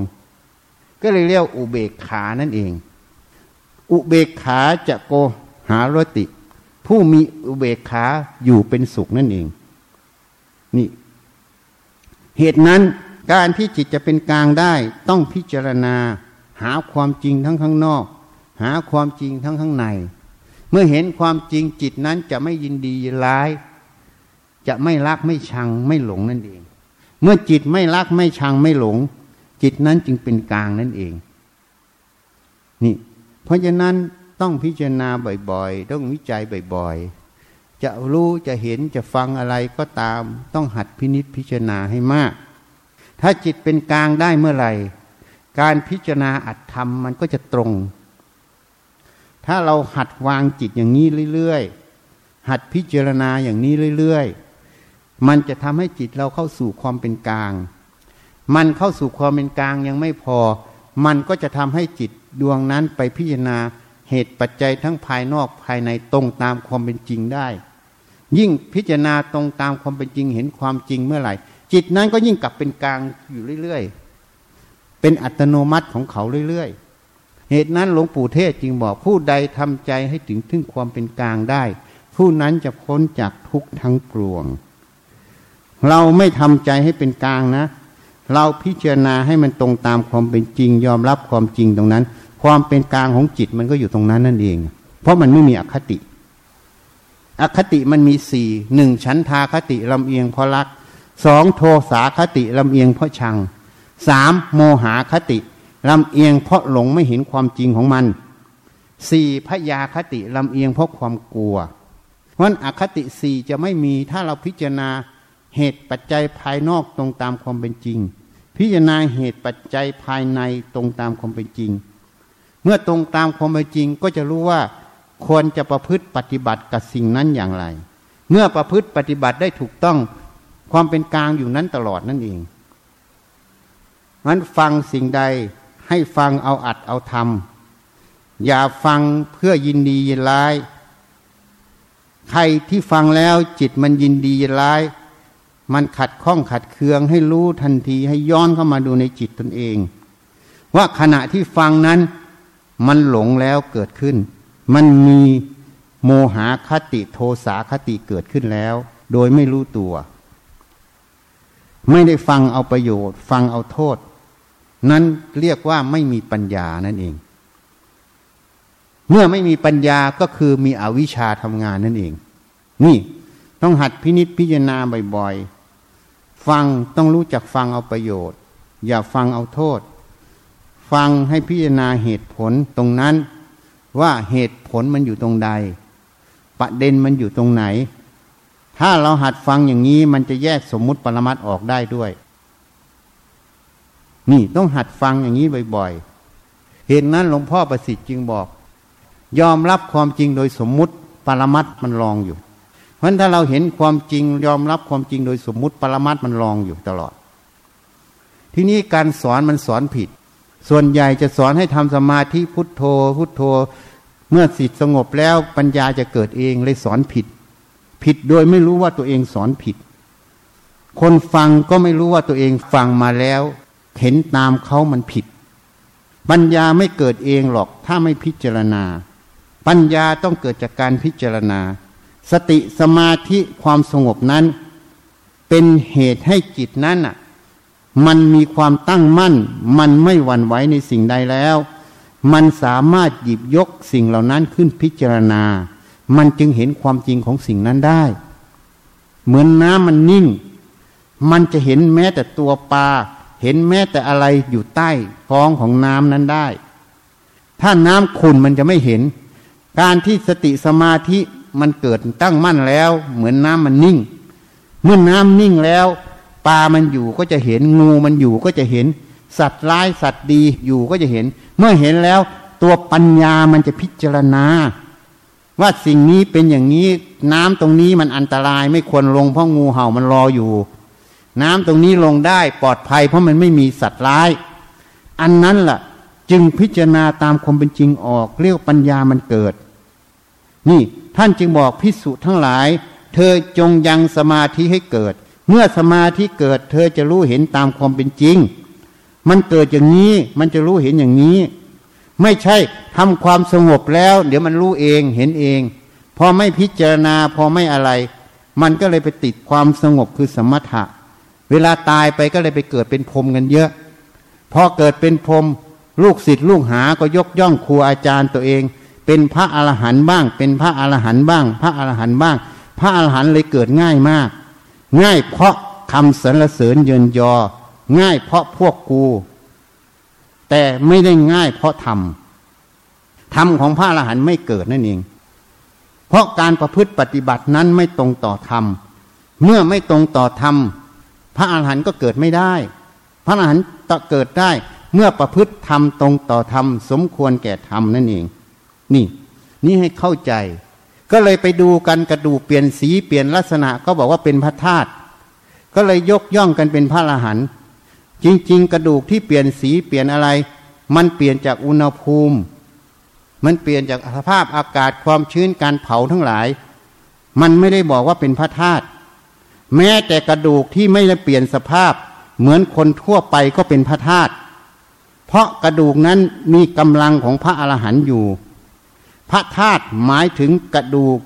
ก็เลยเรียกอุเบกขานั่นเองอุเบกขาจะโกหารติผู้มีอุเบกขาอยู่เป็นสุขนั่นเองนี่เหตุนั้นการที่จิตจะเป็นกลางได้ต้องพิจารณาหาความจริงทั้งข้างนอกหาความจริงทั้งข้างในเมื่อเห็นความจริงจิตนั้นจะไม่ยินดีร้ายจะไม่รักไม่ชังไม่หลงนั่นเองเมื่อจิตไม่รักไม่ชังไม่หลงจิตนั้นจึงเป็นกลางนั่นเองนี่เพราะฉะนั้นต้องพิจารณาบ่อยๆต้องวิจัยบ่อยๆจะรู้จะเห็นจะฟังอะไรก็ตามต้องหัดพินิจพิจารณาให้มากถ้าจิตเป็นกลางได้เมื่อไหร่การพิจารณาอัตถธรรมมันก็จะตรงถ้าเราหัดวางจิตอย่างนี้เรื่อยๆหัดพิจารณาอย่างนี้เรื่อยๆมันจะทำให้จิตเราเข้าสู่ความเป็นกลางมันเข้าสู่ความเป็นกลางยังไม่พอมันก็จะทำให้จิตดวงนั้นไปพิจารณาเหตุปัจจัยทั้งภายนอกภายในตรงตามความเป็นจริงได้ยิ่งพิจารณาตรงตามความเป็นจริงเห็นความจริงเมื่อไหร่จิตนั้นก็ยิ่งกลับเป็นกลางอยู่เรื่อยๆเป็นอัตโนมัติของเขาเรื่อยๆเหตุนั้นหลวงปู่เทศจึงบอกผู้ใดทำใจให้ถึงถึงความเป็นกลางได้ผู้นั้นจะพ้นจากทุกข์ทั้งปวงเราไม่ทำใจให้เป็นกลางนะเราพิจารณาให้มันตรงตามความเป็นจริงยอมรับความจริงตรงนั้นความเป็นกลางของจิตมันก็อยู่ตรงนั้นนั่นเอง เพราะมันไม่มีอคติอคติมันมีสี่หนึ่งฉันทาคติลำเอียงเพราะรักสองโทสาคติลำเอียงเพราะชังสามโมหาคติลำเอียงเพราะหลงไม่เห็นความจริงของมันสี่พยาคติลำเอียงเพราะความกลัวเพราะนั้นอคติสี่จะไม่มีถ้าเราพิจารณาเหตุปัจจัยภายนอกตรงตามความเป็นจริงพิจารณาเหตุปัจจัยภายในตรงตามความเป็นจริงเมื่อตรงตามความเป็นจริงก็จะรู้ว่าควรจะประพฤติปฏิบัติกับสิ่งนั้นอย่างไรเมื่อประพฤติปฏิบัติได้ถูกต้องความเป็นกลางอยู่นั้นตลอดนั่นเองงั้นฟังสิ่งใดให้ฟังเอาอัดเอาทำอย่าฟังเพื่อยินดียินร้ายใครที่ฟังแล้วจิตมันยินดียินร้ายมันขัดข้องขัดเคืองให้รู้ทันทีให้ย้อนเข้ามาดูในจิตตนเองว่าขณะที่ฟังนั้นมันหลงแล้วเกิดขึ้นมันมีโมหะคติโทสะคติเกิดขึ้นแล้วโดยไม่รู้ตัวไม่ได้ฟังเอาประโยชน์ฟังเอาโทษนั้นเรียกว่าไม่มีปัญญานั่นเองเมื่อไม่มีปัญญาก็คือมีอวิชชาทำงานนั่นเองนี่ต้องหัดพินิจพิจารณาบ่อยๆฟังต้องรู้จักฟังเอาประโยชน์อย่าฟังเอาโทษฟังให้พิจารณาเหตุผลตรงนั้นว่าเหตุผลมันอยู่ตรงใดประเด็นมันอยู่ตรงไหนถ้าเราหัดฟังอย่างนี้มันจะแยกสมมุติปรมัตถ์ออกได้ด้วยนี่ต้องหัดฟังอย่างนี้บ่อยๆเหตุนั้นหลวงพ่อประสิทธิ์จึงบอกยอมรับความจริงโดยสมมุติปรมัตถ์มันรองอยู่เพราะฉะนั้นถ้าเราเห็นความจริงยอมรับความจริงโดยสมมุติปรมัตถ์มันรองอยู่ตลอดที่นี้การสอนมันสอนผิดส่วนใหญ่จะสอนให้ทำสมาธิพุทโธพุทโธเมื่อจิตสงบแล้วปัญญาจะเกิดเองเลยสอนผิดผิดโดยไม่รู้ว่าตัวเองสอนผิดคนฟังก็ไม่รู้ว่าตัวเองฟังมาแล้วเห็นตามเขามันผิดปัญญาไม่เกิดเองหรอกถ้าไม่พิจารณาปัญญาต้องเกิดจากการพิจารณาสติสมาธิความสงบนั้นเป็นเหตุให้จิตนั้นน่ะมันมีความตั้งมั่นมันไม่หวั่นไหวในสิ่งใดแล้วมันสามารถหยิบยกสิ่งเหล่านั้นขึ้นพิจารณามันจึงเห็นความจริงของสิ่งนั้นได้เหมือนน้ำมันนิ่งมันจะเห็นแม้แต่ตัวปลาเห็นแม้แต่อะไรอยู่ใต้ท้องของน้ำนั้นได้ถ้าน้ำขุ่นมันจะไม่เห็นการที่สติสมาธิมันเกิดตั้งมั่นแล้วเหมือนน้ำมันนิ่งเมื่อน้ำนิ่งแล้วปลามันอยู่ก็จะเห็นงูมันอยู่ก็จะเห็นสัตว์ร้ายสัตว์ดีอยู่ก็จะเห็นเมื่อเห็นแล้วตัวปัญญามันจะพิจารณาว่าสิ่งนี้เป็นอย่างนี้น้ำตรงนี้มันอันตรายไม่ควรลงเพราะงูเห่ามันรออยู่น้ำตรงนี้ลงได้ปลอดภัยเพราะมันไม่มีสัตว์ร้ายอันนั้นล่ะจึงพิจารณาตามความเป็นจริงออกเรียกปัญญามันเกิดนี่ท่านจึงบอกภิกษุทั้งหลายเธอจงยังสมาธิให้เกิดเมื่อสมาธิเกิดเธอจะรู้เห็นตามความเป็นจริงมันเกิดอย่างนี้มันจะรู้เห็นอย่างนี้ไม่ใช่ทำความสงบแล้วเดี๋ยวมันรู้เองเห็นเองพอไม่พิจารณาพอไม่อะไรมันก็เลยไปติดความสงบคือสมถะเวลาตายไปก็เลยไปเกิดเป็นพรหมกันเยอะพอเกิดเป็นพรหมลูกศิษย์ลูกหาก็ยกย่องครูอาจารย์ตัวเองเป็นพระอรหันต์บ้างเป็นพระอรหันต์บ้างพระอรหันต์บ้างพระอรหันต์เลยเกิดง่ายมากง่ายเพราะคำสรรเสริญเยินยอง่ายเพราะพวกกูแต่ไม่ได้ง่ายเพราะธรรมธรรมของพระอรหันต์ไม่เกิดนั่นเองเพราะการประพฤติปฏิบัตินั้นไม่ตรงต่อธรรมเมื่อไม่ตรงต่อธรรมพระอรหันต์ก็เกิดไม่ได้พระอรหันต์จะเกิดได้เมื่อประพฤติธรรมตรงต่อธรรมสมควรแก่ธรรมนั่นเองนี่นี่ให้เข้าใจก็เลยไปดูกันกระดูกเปลี่ยนสีเปลี่ยนลักษณะก็บอกว่าเป็นพระธาตุก็เลยยกย่องกันเป็นพระอรหันต์จริงๆกระดูกที่เปลี่ยนสีเปลี่ยนอะไรมันเปลี่ยนจากอุณหภูมิมันเปลี่ยนจากสภาพอากาศความชื้นการเผาทั้งหลายมันไม่ได้บอกว่าเป็นพระธาตุแม้แต่กระดูกที่ไม่ได้เปลี่ยนสภาพเหมือนคนทั่วไปก็เป็นพระธาตุเพราะกระดูกนั้นมีกำลังของพระอรหันต์อยู่พระธาตุหมายถึงกระดูก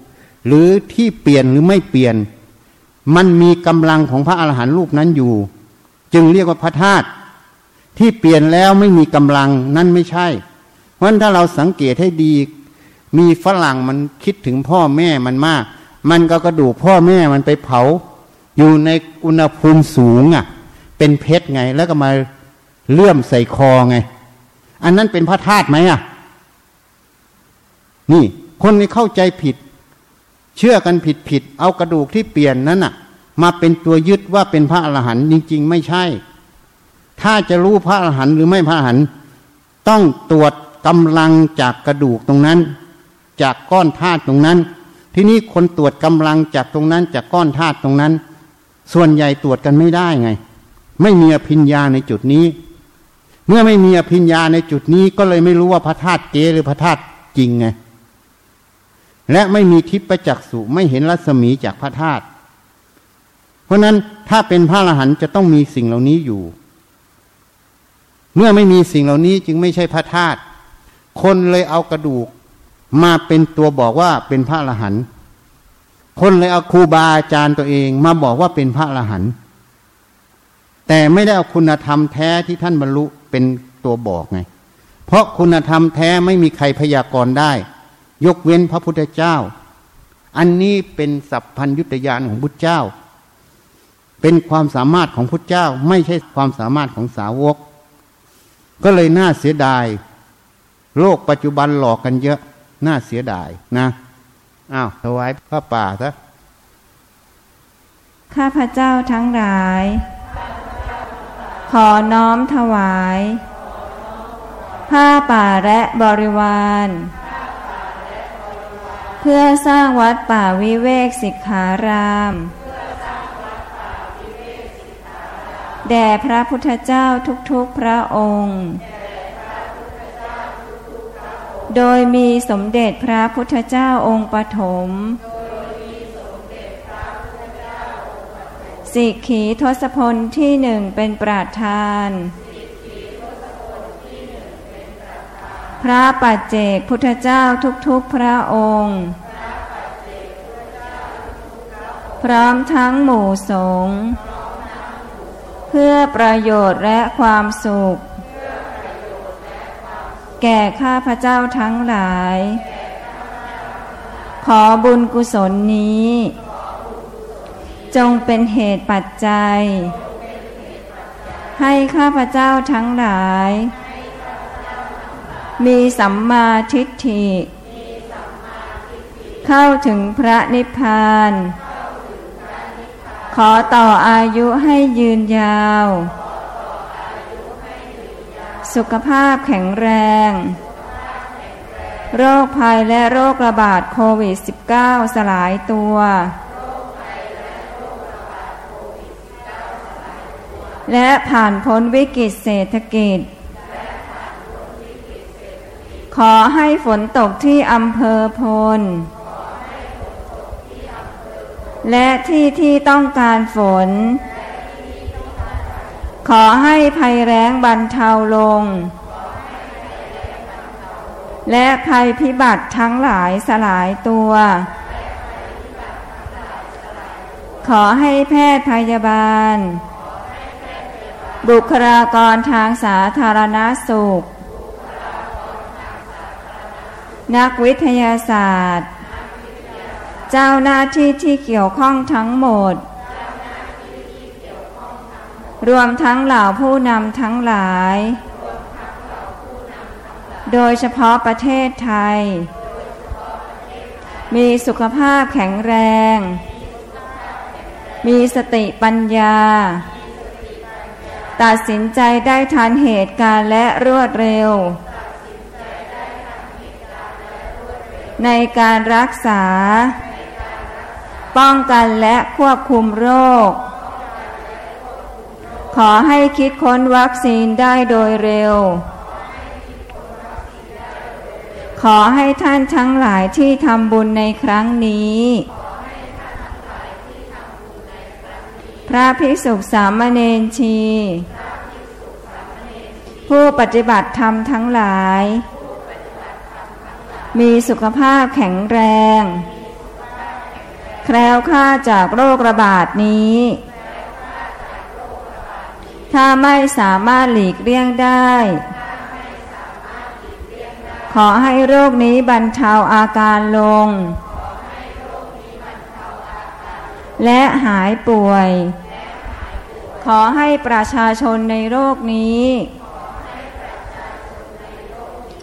หรือที่เปลี่ยนหรือไม่เปลี่ยนมันมีกำลังของพระอรหันต์รูปนั้นอยู่จึงเรียกว่าพระธาตุที่เปลี่ยนแล้วไม่มีกำลังนั่นไม่ใช่เพราะฉะนั้นถ้าเราสังเกตให้ดี มีฝรั่งมันคิดถึงพ่อแม่มันมากมันก็กระดูกพ่อแม่มันไปเผาอยู่ในอุณหภูมิสูงอ่ะเป็นเพชรไงแล้วก็มาเลื่อมใส่คอไงอันนั้นเป็นพระธาตุไหมอ่ะนี่คนที่เข้าใจผิดเชื่อกันผิดผิดเอากระดูกที่เปลี่ยนนั้นอ่ะมาเป็นตัวยึดว่าเป็นพระอรหันต์จริงๆไม่ใช่ถ้าจะรู้พระอรหันต์หรือไม่พระอรหันต์ต้องตรวจกำลังจากกระดูกตรงนั้นจากก้อนธาตุตรงนั้นทีนี้คนตรวจกำลังจากตรงนั้นจากก้อนธาตุตรงนั้นส่วนใหญ่ตรวจกันไม่ได้ไงไม่มีอภิญญาในจุดนี้เมื่อไม่มีอภิญญาในจุดนี้ก็เลยไม่รู้ว่าพระธาตุเก๋หรือพระธาตุจริงไงและไม่มีทิพยจักษุไม่เห็นรัศมีจากพระธาตุเพราะนั้นถ้าเป็นพระอรหันต์จะต้องมีสิ่งเหล่านี้อยู่เมื่อไม่มีสิ่งเหล่านี้จึงไม่ใช่พระธาตุคนเลยเอากระดูกมาเป็นตัวบอกว่าเป็นพระอรหันต์คนเลยเอาครูบาอาจารย์ตัวเองมาบอกว่าเป็นพระอรหันต์แต่ไม่ได้เอาคุณธรรมแท้ที่ท่านบรรลุเป็นตัวบอกไงเพราะคุณธรรมแท้ไม่มีใครพยากรณ์ได้ยกเว้นพระพุทธเจ้าอันนี้เป็นสัพพัญญุตญาณของพุทธเจ้าเป็นความสามารถของพุทธเจ้าไม่ใช่ความสามารถของสาวกก็เลยน่าเสียดายโลกปัจจุบันหลอกกันเยอะน่าเสียดายนะอ้าวถวายพระป่าซะข้าพเจ้าทั้งหลายขอน้อมถวายผ้าป่าและบริวารเพื่อสร้างวัดป่าวิเวกสิกขารามแด่พระพุทธเจ้าทุกๆพระองค์โดยมีสมเด็จพระพุทธเจ้าองค์ปฐมสิกขีทศพลที่หนึ่งเป็นประธานพระปัจเจกพุทธเจ้าทุกๆพระองค์พร้อมทั้งหมู่สงฆ์เพื่อประโยชน์และความสุขแก่ข้าพเจ้าทั้งหลายขอบุญกุศลนี้จงเป็นเหตุปัจจัยให้ข้าพเจ้าทั้งหลายมีสัมมาทิฏฐิเข้าถึงพระนิพพานขอต่ออายุให้ยืนยาวสุขภาพแข็งแรงโรคภัยและโรคระบาดโควิด สิบเก้า สลายตัวและผ่านพ้นวิกฤตเศรษฐกิจขอให้ฝนตกที่อำเภอพลและที่ที่ต้องการฝนขอให้ภัยแล้งบรรเทาลงและภัยพิบัติทั้งหลายสลายตัวขอให้แพทย์พยาบาลบุคลากรทางสาธารณสุขนักวิทยาศาสตร์เจ้าหน้าที่ที่เกี่ยวข้องทั้งหมดรวมทั้งเหล่าผู้นำทั้งหลายโดยเฉพาะประเทศไทยมีสุขภาพแข็งแรงมีสติปัญญาตัดสินใจได้ทันเหตุการณ์และรวดเร็วในการรักษาป้องกันและควบคุมโรคขอให้คิดค้นวัคซีนได้โดยเร็วขอให้ท่านทั้งหลายที่ทำบุญในครั้งนี้พระภิกษุสามเณรชีผู้ปฏิบัติธรรมทั้งหลายมีสุขภาพแข็งแรงแคล้วคลาดจากโรคระบาดนี้ถ้าไม่สามารถหลีกเลี่ยงได้ข ขอให้โรคนี้บรรเทาอาการลงและหายป่วยขอให้ประชาชนในโรคนี้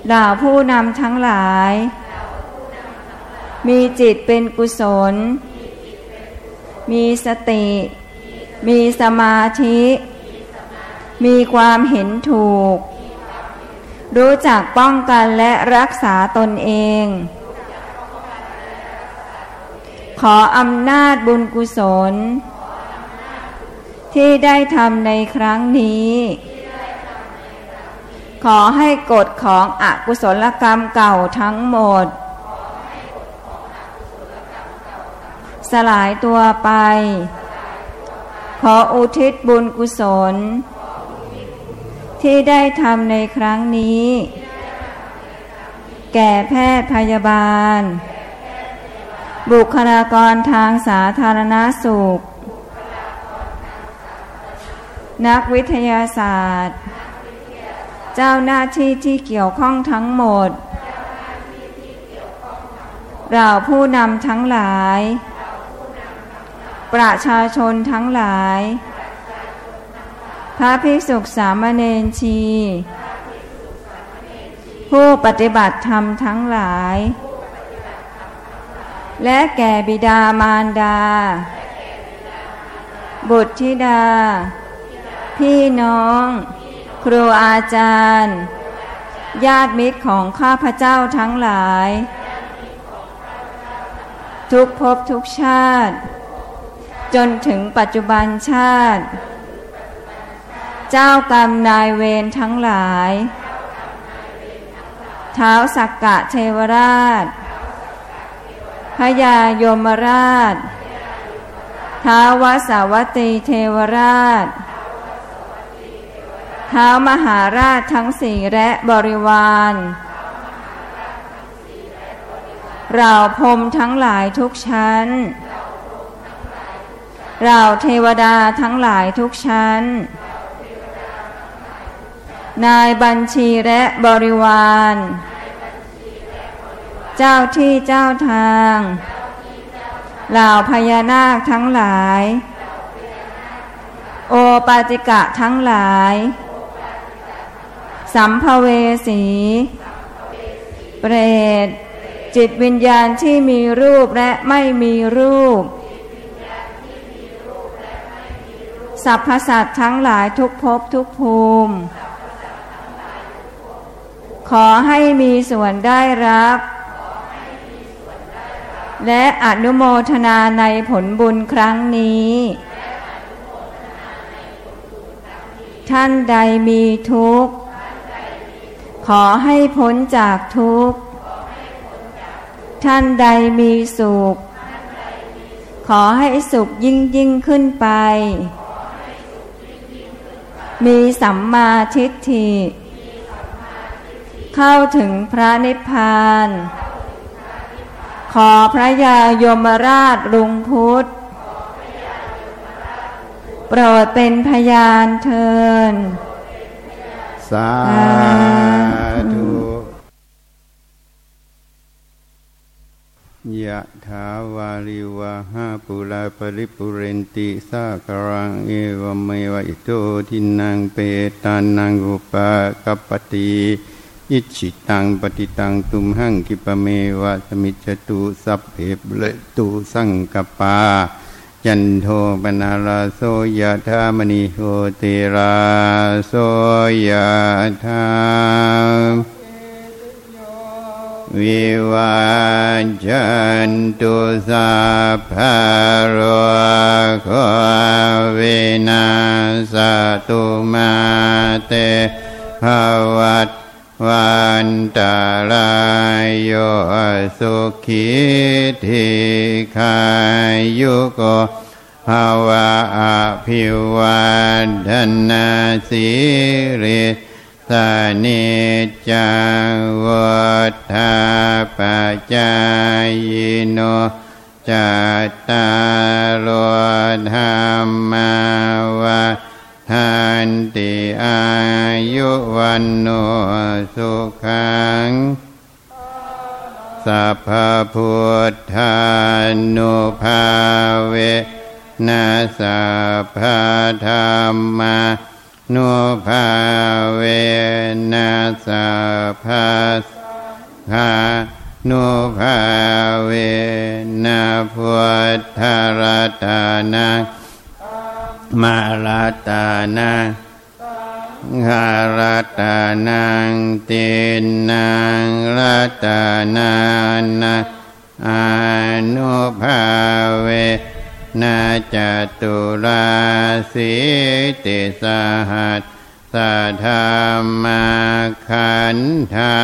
เหล่าผู้นำทั้งหลายมีจิตเป็นกุศลมีสติมีสมาธิมีความเห็นถูกรู้จักป้องกันและรักษาตนเองขออำนาจบุญกุศลที่ได้ทำในครั้งนี้ขอให้กฎของอกุศลกรรมเก่าทั้งหมดสลายตัวไปขออุทิศบุญกุศลที่ได้ทำในครั้งนี้แก่แพทย์พยาบาลบุคลากรทางสาธารณสุขนักวิทยาศาสตร์เจ้าหน้าที่ที่เกี่ยวข้องทั้งหมดเราผู้นำทั้งหลายประชาชนทั้งหลายพระภิกษุสามเณรชีผู้ปฏิบัติธรรมทั้งหลายและแก่บิดามารดาบุตรธิดาพี่น้องครูอาจารย์ญาติมิตรของข้าพเจ้าทั้งหลายทุกภพทุกชาติจนถึงปัจจุบันชาติเจ้ากรรมนายเวรทั้งหลายท้าวสักกะเทวราชพญายมราชท้าววสาวัตถีเทวราชท้าวมหาราชทั้งสี่และบริวารเราพรหมทั้งหลายทุกชั้นเราเทวดาทั้งหลายทุกชั้นนายบัญชีและบริวารเจ้าที่เจ้าทางเหล่าพญานาคทั้งหลายโอปาติกะทั้งหลายสัมภเวสีเปรตจิตวิญญาณที่มีรูปและไม่มีรูปสรรพสัตว์ทั้งหลายทุกภพทุกภูมิขอให้มีส่วนได้รับและอนุโมทนาในผลบุญครั้งนี้ท่านใดมีทุกข์ขอให้พ้นจากทุกข์ท่านใดมีสุขขอให้สุขยิ่งยิ่งขึ้นไปมีสัมมาทิฏฐิเข้าถึงพระนิพพานขอพระยายมราชลุงพุทธโปรดเป็นพยานเถิดสาธุยะถาวาริวะหาปุราปริปุเรนติสากรังเอวเมวะอิโตทินังเปตานังอุปกัปปติอิชิตังปฏิตังตุมหังกิปะเมวะสมิจจตุสัพเพเรตุสังกปาจันโทปนาราโสยะธามณีโหติราโสยะธาวิวัจจันตุสัพพะโรโควินาศตุมาเตภวัตวันตารายโยสุขีธิขายุโกภวะอภิวัฒนาสีริสานิจวัฏฐาปัจจายโนจัตตารธรรมวาทันติอายุวันโนสุขัง สัพพพุทธานุภาเวนะสัพพธัมมานุภาเวนะสัพพสังฆานุภาเวนะพุทธรัตนะมารัตนะหารัตนังตินังรัตนานะอนุภาเวนะจตุราสีติสหัสสะธรรมาขันธา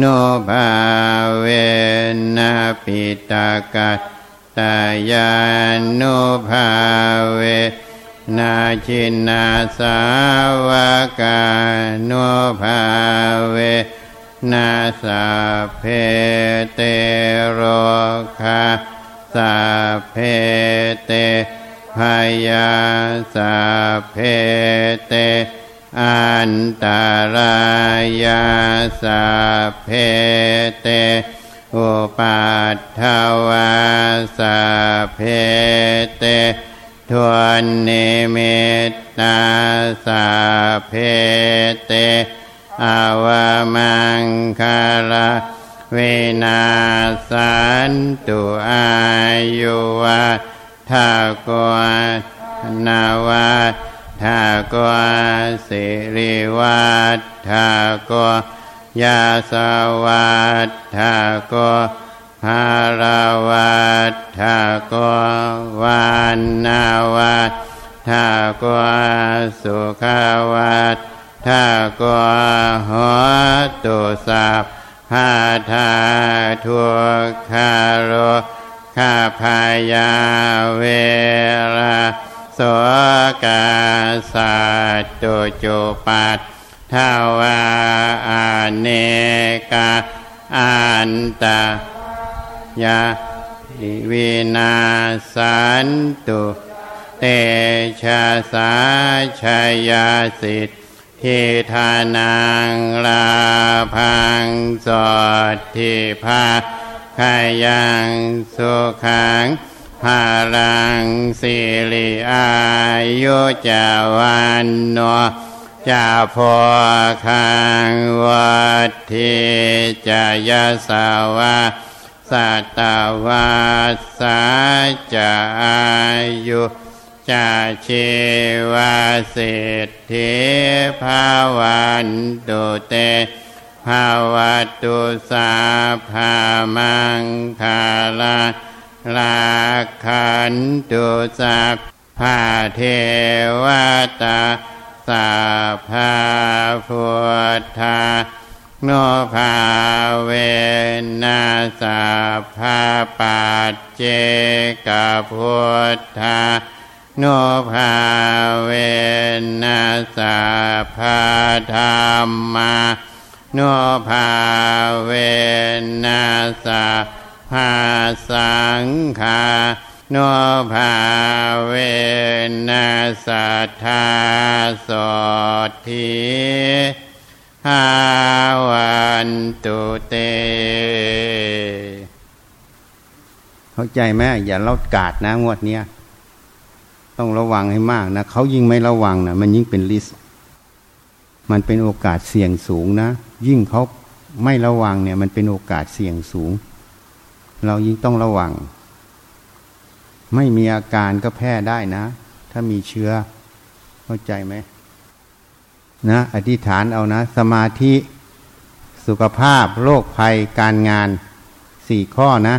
นุภาเวนะปิตกัตตยานุภาเวนาชินนาสาวกานุภาเวนาสัพเพเตโรคาสัพเพเตพยาสัพเพเตอันตรายาสัพเพเตอุปัฏฐวาสัพเพเตทวนนิมิตตาสัพเพเตอวมังคาระวินาสันตุอายุวัฏฐโกนวัฏฐโกสิริวัฏฐโกยาสวัฏฐโกภารวัฏฐโกวานนาวัฏฐโกสุขวัฏฐโกโหตุสัพพะทาทุกขโรคาพยาเวราโสกาสัตตุจุปัฏฐวาอเนกาอันตยาวินาสันตุเตชะสาชยาสิทธิธานังลาภังสดทิภาคายังสุขังภารังสิริอายุจาวันโนจาโพคังวัฏทิจายสาวาสัตตวาสาจายุจาเชวาเศรษฐิภาวันตุเตภาวตุสาภามังคาลาลาขันตุสัพพะเทวตาสัพพะพุทธาโนภาเวนะสัพพะปัจเจกพุทธาโนภาเวนะสัพพะธัมมาโนภาเวนะสัพพะสังฆาโนภาเวนะสัทธาโสทิภาวันตุเตเข้าใจไหมอย่าเล่ากาดนะงวดเนี้ยต้องระวังให้มากนะเขายิ่งไม่ระวังนะมันยิ่งเป็นริสมันเป็นโอกาสเสี่ยงสูงนะยิ่งเขาไม่ระวังเนี่ยมันเป็นโอกาสเสี่ยงสูงเรายิ่งต้องระวังไม่มีอาการก็แพร่ได้นะถ้ามีเชื้อเข้าใจไหมนะอธิษฐานเอานะสมาธิสุขภาพโรคภัยการงานสี่ข้อนะ